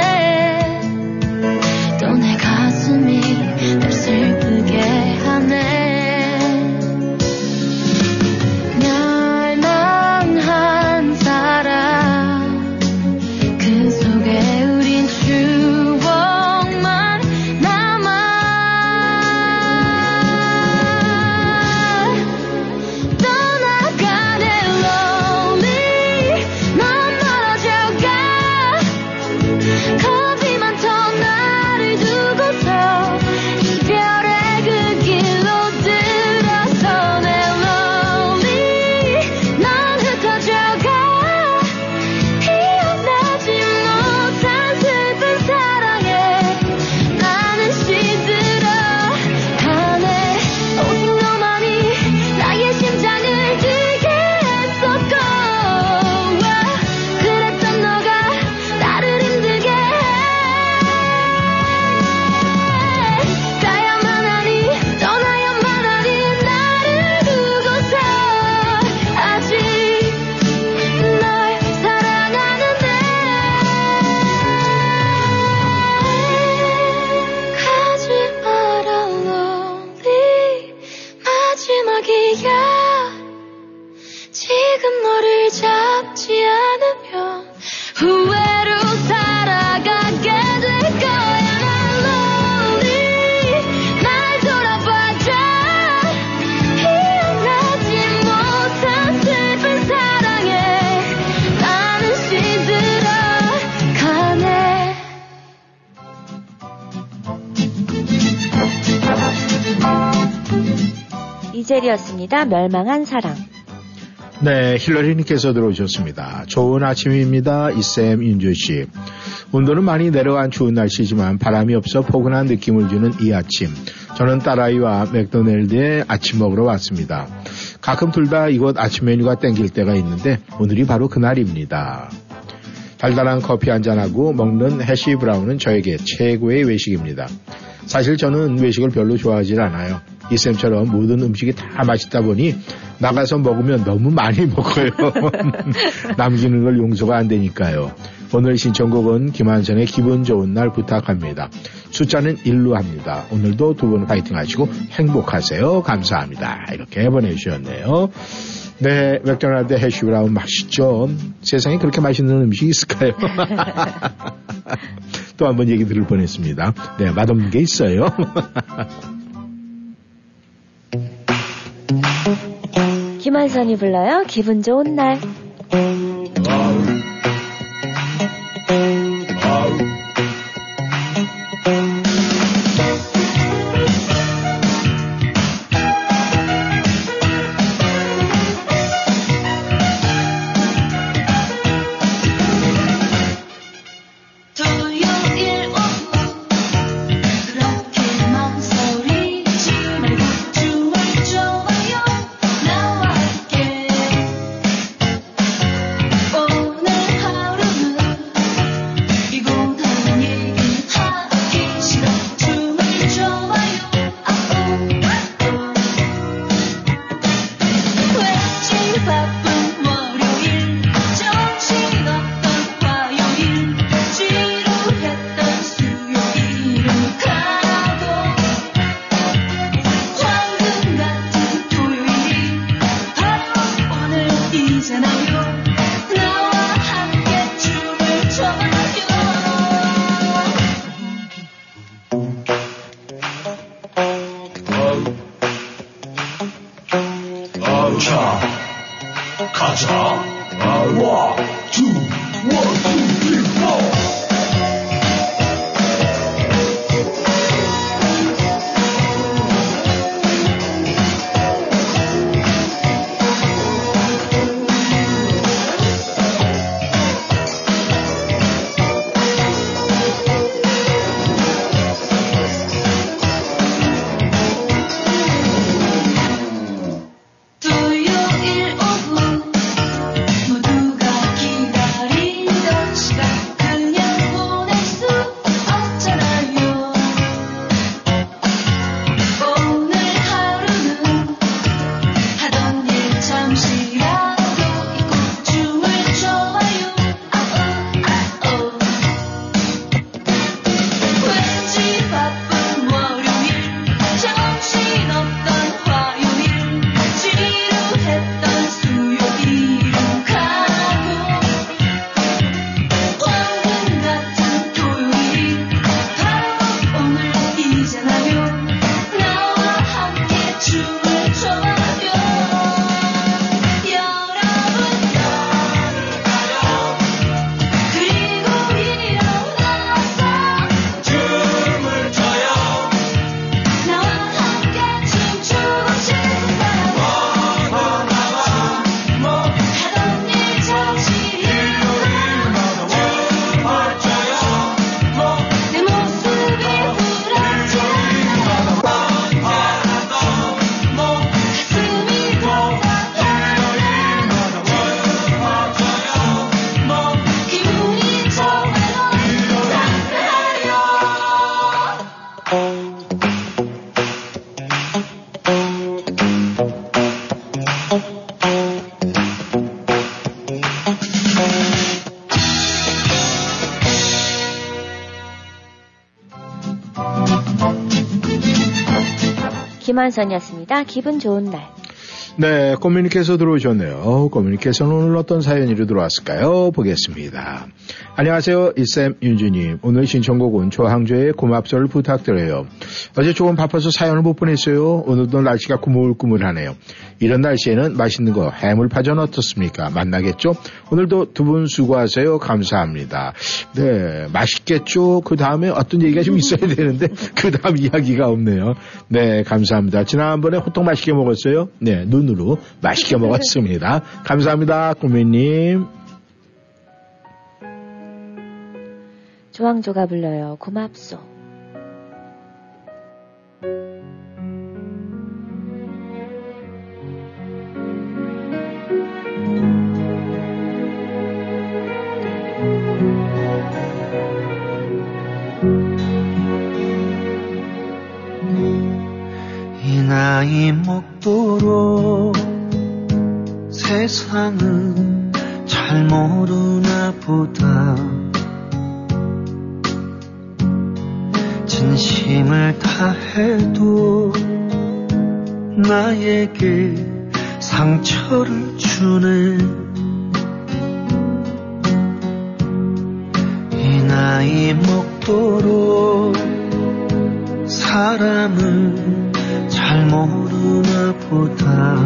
또 내 가슴이 날 슬프게 하네. 멸망한 사랑 그 속에 우린 주 come 이재리였습니다. 멸망한 사랑. 네, 힐러리님께서 들어오셨습니다. 좋은 아침입니다. 이샘, 윤주씨. 온도는 많이 내려간 추운 날씨지만 바람이 없어 포근한 느낌을 주는 이 아침. 저는 딸아이와 맥도날드에 아침 먹으러 왔습니다. 가끔 둘 다 이곳 아침 메뉴가 땡길 때가 있는데 오늘이 바로 그날입니다. 달달한 커피 한잔하고 먹는 해시 브라운은 저에게 최고의 외식입니다. 사실 저는 외식을 별로 좋아하지 않아요. 이쌤처럼 모든 음식이 다 맛있다 보니 나가서 먹으면 너무 많이 먹어요. 남기는 걸 용서가 안 되니까요. 오늘 신청곡은 김한선의 기분 좋은 날 부탁합니다. 숫자는 일로 합니다. 오늘도 두 분 파이팅 하시고 행복하세요. 감사합니다. 이렇게 보내주셨네요. 네, 맥도날드 해시브라운 맛있죠? 세상에 그렇게 맛있는 음식이 있을까요? 또 한 번 얘기 들을 뻔했습니다. 네, 맛없는 게 있어요. 김한선이 불러요. 기분 좋은 날. 김한선이었습니다. 기분 좋은 날. 네, 꼬미님께서 들어오셨네요. 꼬미님께서는 오늘 어떤 사연으로 들어왔을까요? 보겠습니다. 안녕하세요. 이샘 윤주님. 오늘 신청곡은 조항조의 고맙소를 부탁드려요. 어제 조금 바빠서 사연을 못 보냈어요. 오늘도 날씨가 꾸물꾸물하네요. 이런 날씨에는 맛있는 거 해물파전 어떻습니까? 맛나겠죠? 오늘도 두 분 수고하세요. 감사합니다. 네, 맛있겠죠? 그 다음에 어떤 얘기가 좀 있어야 되는데 그 다음 이야기가 없네요. 네, 감사합니다. 지난번에 호떡 맛있게 먹었어요. 네, 눈으로 맛있게 먹었습니다. 감사합니다. 꾸미님. 조항조가 불러요. 고맙소. 이 나이 먹도록 세상은 잘 모르나 보다. 진심을 다해도 나에게 상처를 주네. 이 나이 먹도록 사람을 잘 모르나 보다.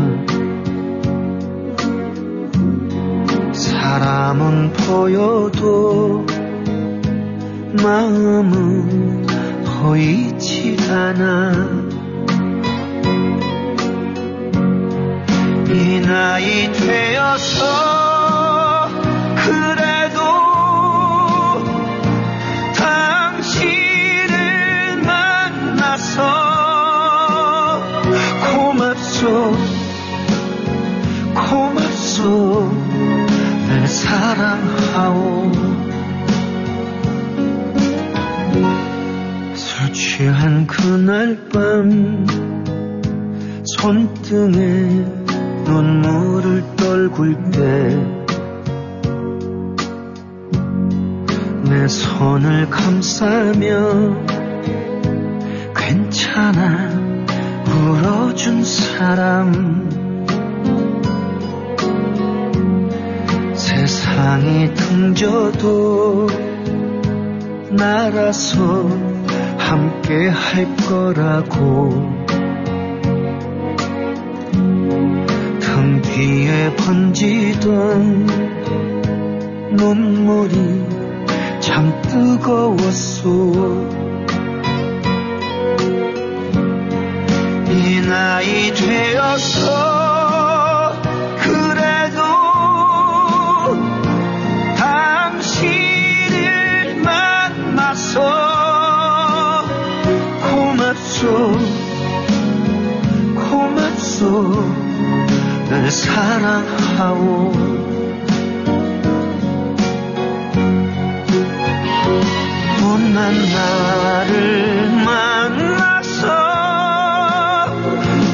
사람은 보여도 마음은 보이지 않아. 이 나이 되어서 그래도 당신을 만나서 고맙소. 고맙소. 날 사랑하오. 취한 그날 밤 손등에 눈물을 떨굴 때 내 손을 감싸며 괜찮아 울어준 사람. 세상이 등져도 나라서 함께 할 거라고. 등 뒤에 번지던 눈물이 참 뜨거웠소. 이 나이 되어서 그래도 당신을 만나서 고맙소. 날 사랑하오. 못난 나를 만나서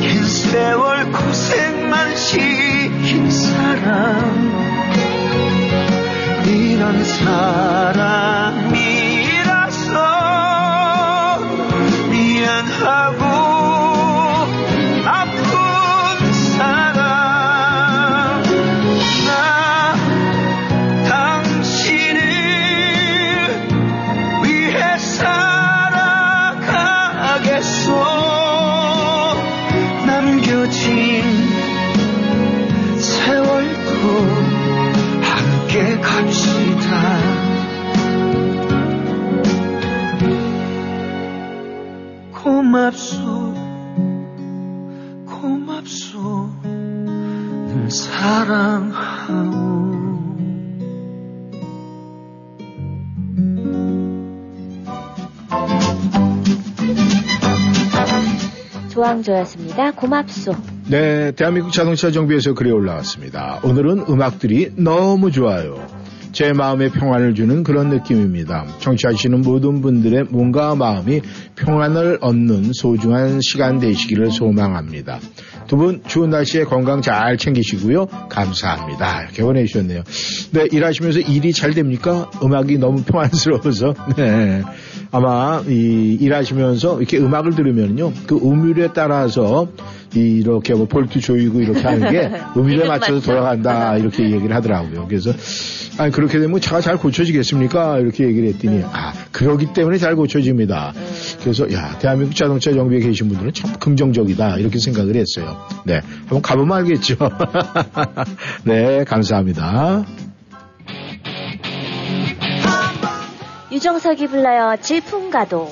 긴 세월 고생만 시킨 사람. 이런 사람이 하고 아픈 사람. 나 당신을 위해 살아가겠소. 남겨진 세월도 함께 갑시다. 고맙소. 고맙소. 늘 사랑하오. 조항조였습니다. 고맙소. 네, 대한민국 자동차 정비에서 글이 올라왔습니다. 오늘은 음악들이 너무 좋아요. 제 마음에 평안을 주는 그런 느낌입니다. 청취하시는 모든 분들의 몸과 마음이 평안을 얻는 소중한 시간 되시기를 소망합니다. 두 분 추운 날씨에 건강 잘 챙기시고요. 감사합니다. 이렇게 보내주셨네요. 네, 일하시면서 일이 잘 됩니까? 음악이 너무 평안스러워서. 네. 아마 이 일하시면서 이렇게 음악을 들으면요, 그 음률에 따라서 이렇게 뭐 볼트 조이고 이렇게 하는 게 음일에 맞춰서 돌아간다 이렇게 얘기를 하더라고요. 그래서 아니 그렇게 되면 차가 잘 고쳐지겠습니까? 이렇게 얘기를 했더니 아 그러기 때문에 잘 고쳐집니다. 그래서 야 대한민국 자동차 정비에 계신 분들은 참 긍정적이다 이렇게 생각을 했어요. 네, 한번 가보면 알겠죠. 네, 감사합니다. 유정석이 불러요. 질풍가도.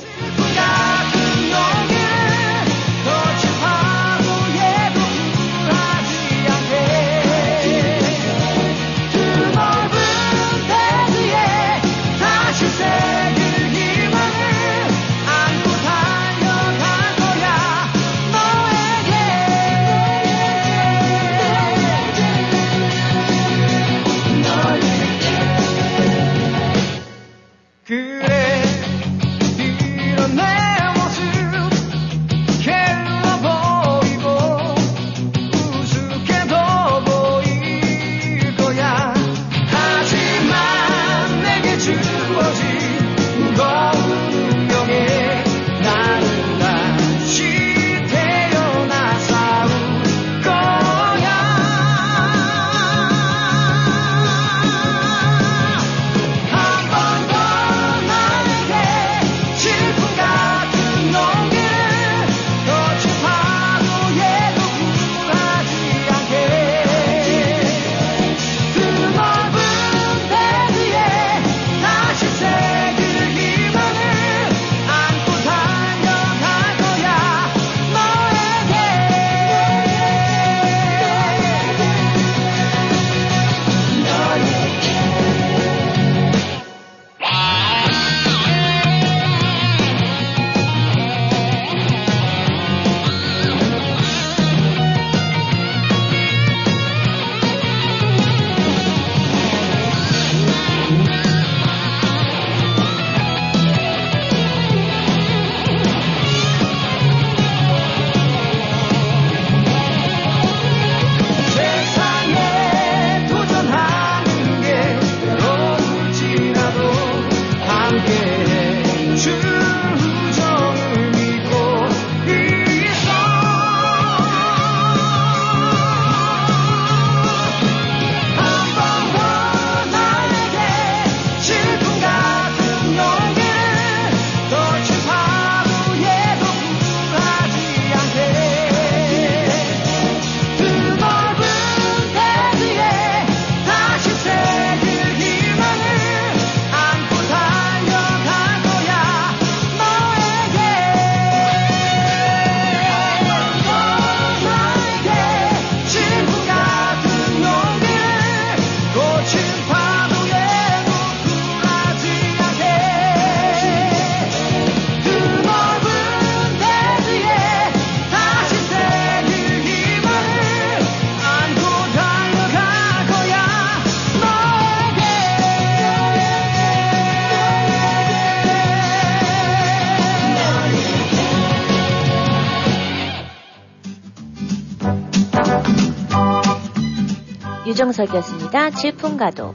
유정석이었습니다. 질풍가도.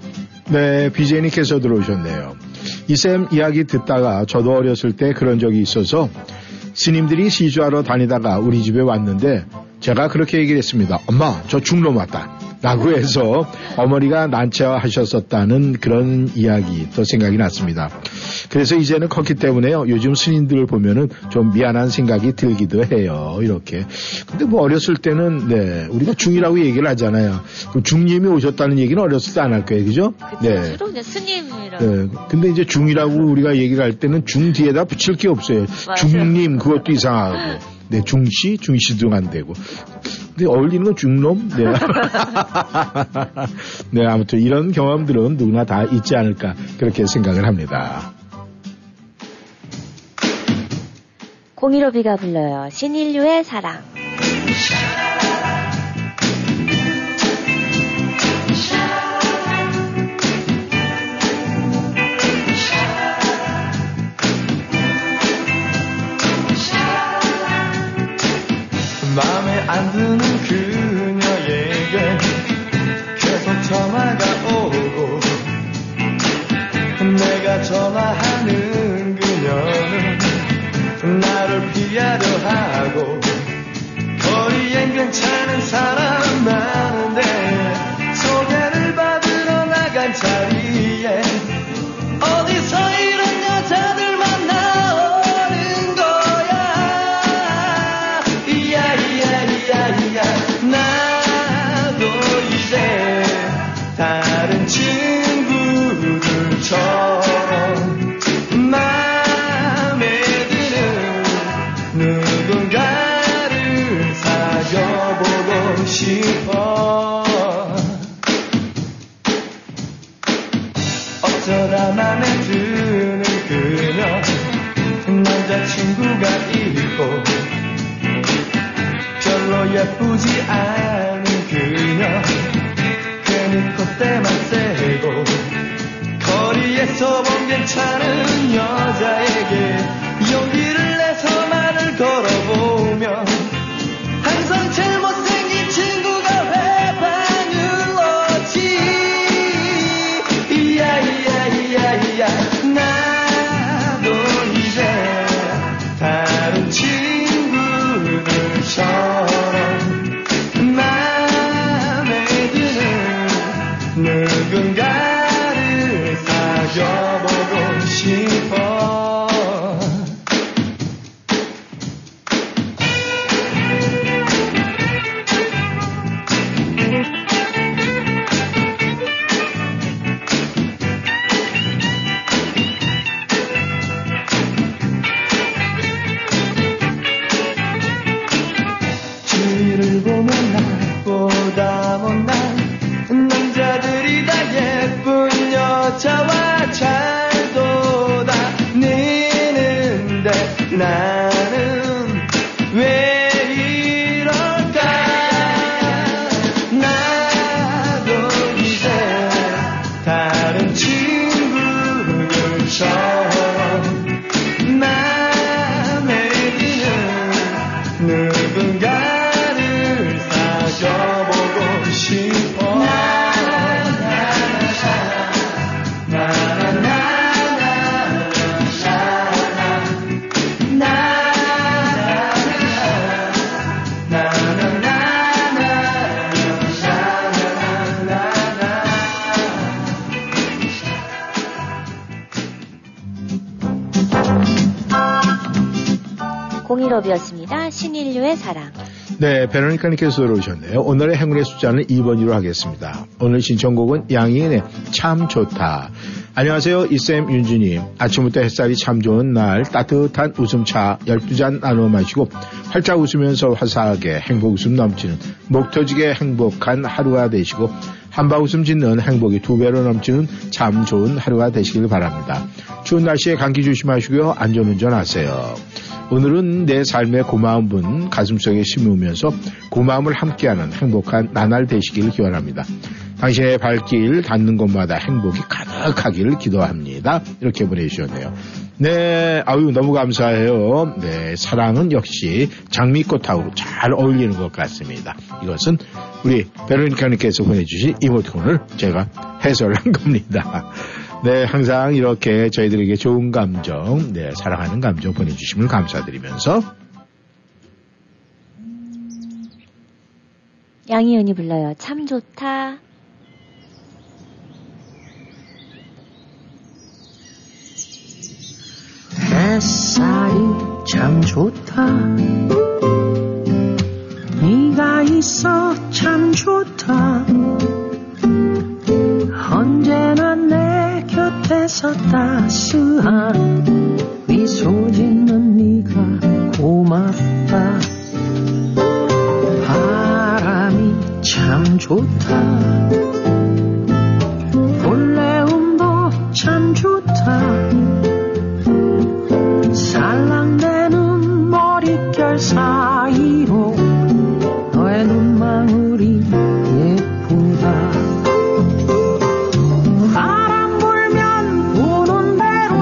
네, 비제이님께서 들어오셨네요. 이샘 이야기 듣다가 저도 어렸을 때 그런 적이 있어서 스님들이 시주하러 다니다가 우리 집에 왔는데 제가 그렇게 얘기를 했습니다. 엄마, 저 중놈 왔다. 라고 해서 어머니가 난처하셨었다는 그런 이야기 또 생각이 났습니다. 그래서 이제는 컸기 때문에요. 요즘 스님들을 보면은 좀 미안한 생각이 들기도 해요. 이렇게. 근데 뭐 어렸을 때는 네 우리가 중이라고 얘기를 하잖아요. 그럼 중님이 오셨다는 얘기는 어렸을 때 안 할 거예요, 그죠? 네. 주로 그냥 스님이라고. 네. 근데 이제 중이라고 우리가 얘기를 할 때는 중 뒤에다 붙일 게 없어요. 맞아요. 중님 그것도 이상하고, 네 중시 중시도 안 되고. 어울리는 건 중놈? 네. 네, 아무튼 이런 경험들은 누구나 다 있지 않을까 그렇게 생각을 합니다. 공일오비가 불러요. 신인류의 사랑. 마음에 안 드는 그녀에게 계속 전화가 오고 내가 전화하는 그녀는 나를 피하려 하고 거리에 예쁘지 않은 그녀 괜히 콧대만 세고 거리에서 본 괜찮은 여자에게 용기를 내서 말을 걸어보면 항상 제일 못생긴 친구가 왜 방울렀지. 이야 이야 이야 이야 나도 이제 다른 친구들처럼 맘에 드는 누군가를 사귀어보고 싶어. 공일오비였습니다. 신인류의 사랑. 네, 베로니카님께서 들어오셨네요. 오늘의 행운의 숫자는 이 번으로 하겠습니다. 오늘 신청곡은 양희은의 참 좋다. 안녕하세요, 이샘 윤주님. 아침부터 햇살이 참 좋은 날 따뜻한 웃음차 열두 잔 나눠 마시고 활짝 웃으면서 화사하게 행복 웃음 넘치는 목 터지게 행복한 하루가 되시고 한바 웃음 짓는 행복이 두 배로 넘치는 참 좋은 하루가 되시길 바랍니다. 추운 날씨에 감기 조심하시고요. 안전운전 하세요. 오늘은 내 삶의 고마운 분 가슴속에 심으면서 고마움을 함께하는 행복한 나날 되시길 기원합니다. 당신의 발길 닿는 곳마다 행복이 가득하길 기도합니다. 이렇게 보내주셨네요. 네, 아유 너무 감사해요. 네, 사랑은 역시 장미꽃하고 잘 어울리는 것 같습니다. 이것은 우리 베로니카님께서 보내주신 이모티콘을 제가 해설한 겁니다. 네, 항상 이렇게 저희들에게 좋은 감정, 네, 사랑하는 감정 보내주심을 감사드리면서 양희은이 불러요. 참 좋다. 햇살이 참 좋다. 네가 있어 참 좋다. 언제나 내 곁에서 따스한 미소 짓는 네가 고맙다. 바람이 참 좋다. 볼레음도 참 좋다. 살랑대는 머릿결 사이로 너의 눈망울이 예쁘다. 바람 불면 부는 대로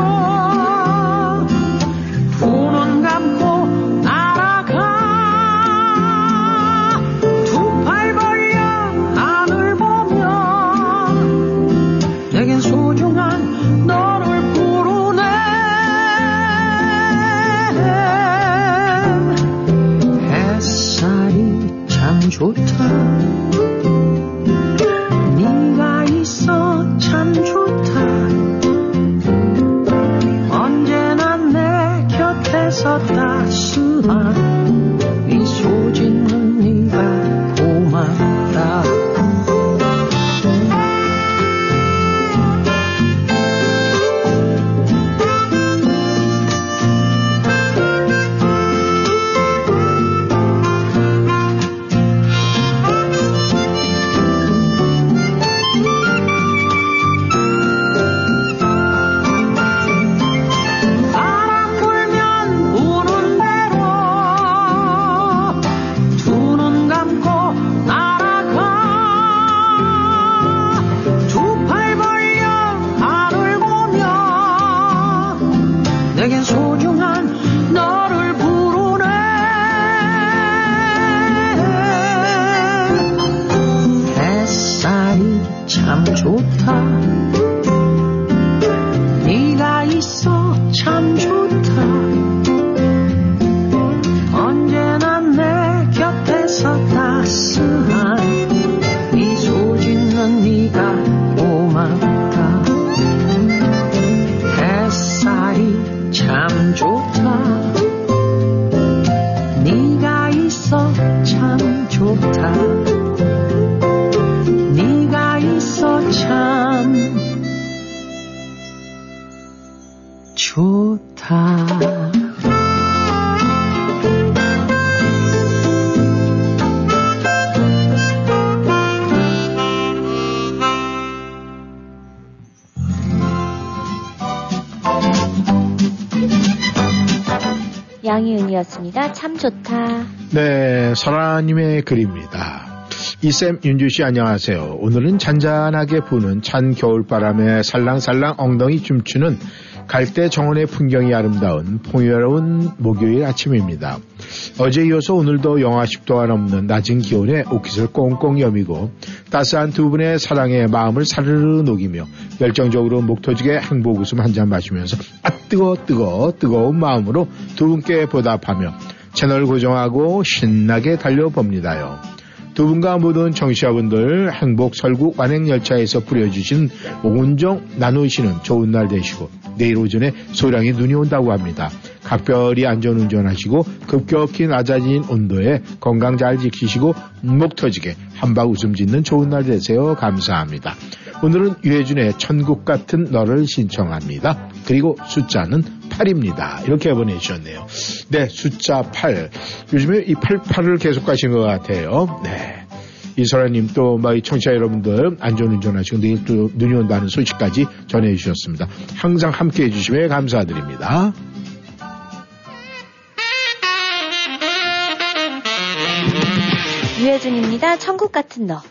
부는 감고 날아가. 두 팔 벌려 하늘 보면 내겐 소중한 너를 좋다. 네가 있어 참 좋다. 언제나 내 곁에서 따스한 미소 짓는 네가 고맙다. 바람 불면 부는 대로 소중한 너를 부르네. 햇살이 참 좋다. 네가 있어 참 좋다. 언제나 내 곁에서 따스한 미소 짓는 네가 고맙다. 햇살이 참 좋다. 네가 있어 참 좋다. 네가 있어 참 좋다. 양희은이었습니다. 참 좋다. 네, 설아님의 글입니다. 이샘, 윤주씨 안녕하세요. 오늘은 잔잔하게 부는 찬 겨울바람에 살랑살랑 엉덩이 춤추는 갈대 정원의 풍경이 아름다운 풍요로운 목요일 아침입니다. 어제 이어서 오늘도 영하 십 도가 넘는 낮은 기온에 옷깃을 꽁꽁 여미고 따스한 두 분의 사랑에 마음을 사르르 녹이며 열정적으로 목 터지게 행복 웃음 한잔 마시면서 아 뜨거 뜨거 뜨거운 마음으로 두 분께 보답하며 채널 고정하고 신나게 달려봅니다요. 두 분과 모든 청취자분들 행복 설국 완행열차에서 뿌려주신 온정 나누시는 좋은 날 되시고 내일 오전에 소량의 눈이 온다고 합니다. 각별히 안전운전하시고 급격히 낮아진 온도에 건강 잘 지키시고 목 터지게 한방 웃음 짓는 좋은 날 되세요. 감사합니다. 오늘은 유해준의 천국 같은 너를 신청합니다. 그리고 숫자는 팔입니다. 이렇게 보내주셨네요. 네, 숫자 팔. 요즘에 이 팔십팔을 계속 가신 것 같아요. 네. 이설아님 또 막 이 청취자 여러분들 안전운전하시고 내일 또 눈이 온다는 소식까지 전해주셨습니다. 항상 함께해 주시면 감사드립니다. 유해준입니다. 천국 같은 너.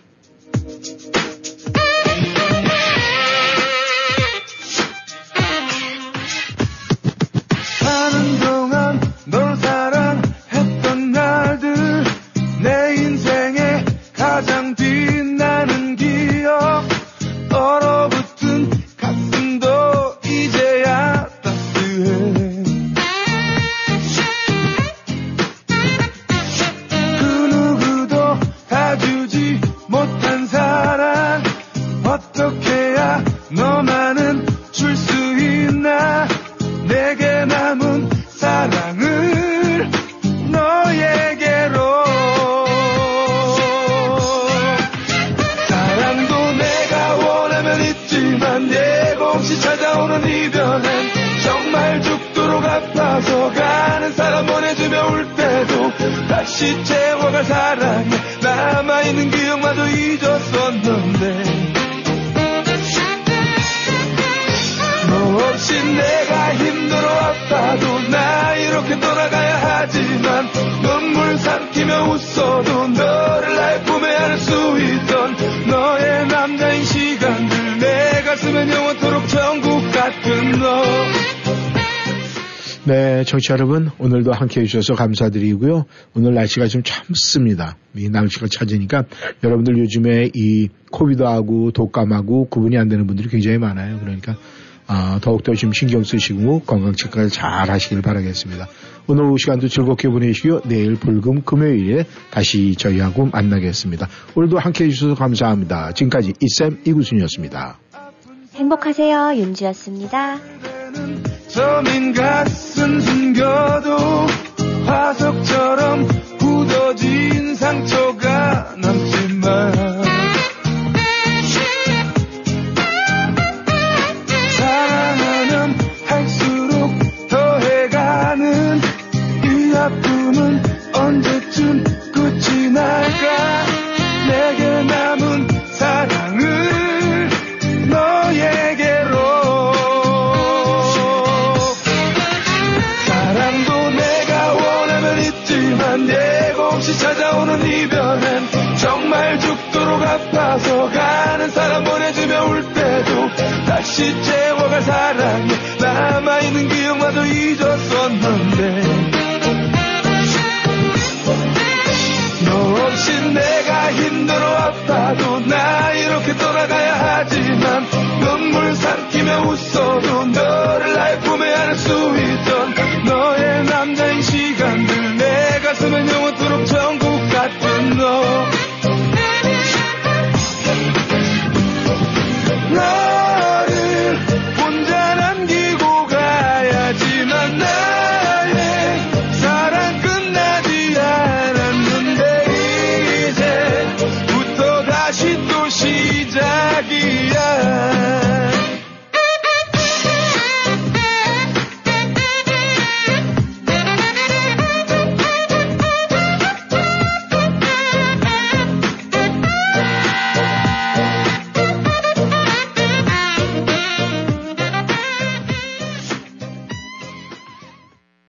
사는 동안 널 사랑했던 날들 내 인생에 가장 빛나는 기억 얼어붙은 가슴도 이제야 따스해. 그 누구도 다 주지 못한 사랑 어떻게 해야 너만은 줄 수 있나. 내게 남은 사랑을 너에게로 사랑도 내가 원하면 있지만 예고 없이 찾아오는 이별은 정말 죽도록 아파서 가는 사람 보내주며 울 때도 다시 채워갈 사랑에 남아있는 기억마저 잊었었는데 너 없이 내가 힘들어 아파도 나 이렇게 돌아가야 하지만 눈물 삼키며 웃어도 너를 나의 품에 안을 수 있던 너의 남자인 시간들 내 가슴엔 영원토록 천국 같은 너. 네, 청취자 여러분 오늘도 함께해 주셔서 감사드리고요. 오늘 날씨가 좀 참습니다. 이 날씨가 찾으니까 여러분들 요즘에 이 코비드하고 독감하고 구분이 안 되는 분들이 굉장히 많아요. 그러니까 아, 더욱더 지금 신경 쓰시고 건강 체크를 잘 하시길 바라겠습니다. 오늘 오후 시간도 즐겁게 보내시고요. 내일 불금 금요일에 다시 저희하고 만나겠습니다. 오늘도 함께해 주셔서 감사합니다. 지금까지 이샘 이구순이었습니다. 행복하세요. 윤지였습니다. 저민 가슴 숨겨도 화석처럼 굳어진 상처가 남지만 아픔은 언제쯤 끝이 날까. 내게 남은 사랑을 너에게로 사랑도 내가 원하면 있지만 예고 없이 찾아오는 이별은 정말 죽도록 아파서 가는 사람 보내주며 울 때도 다시 다시 채워갈 사랑에 남아있는 기억마저 잊었어.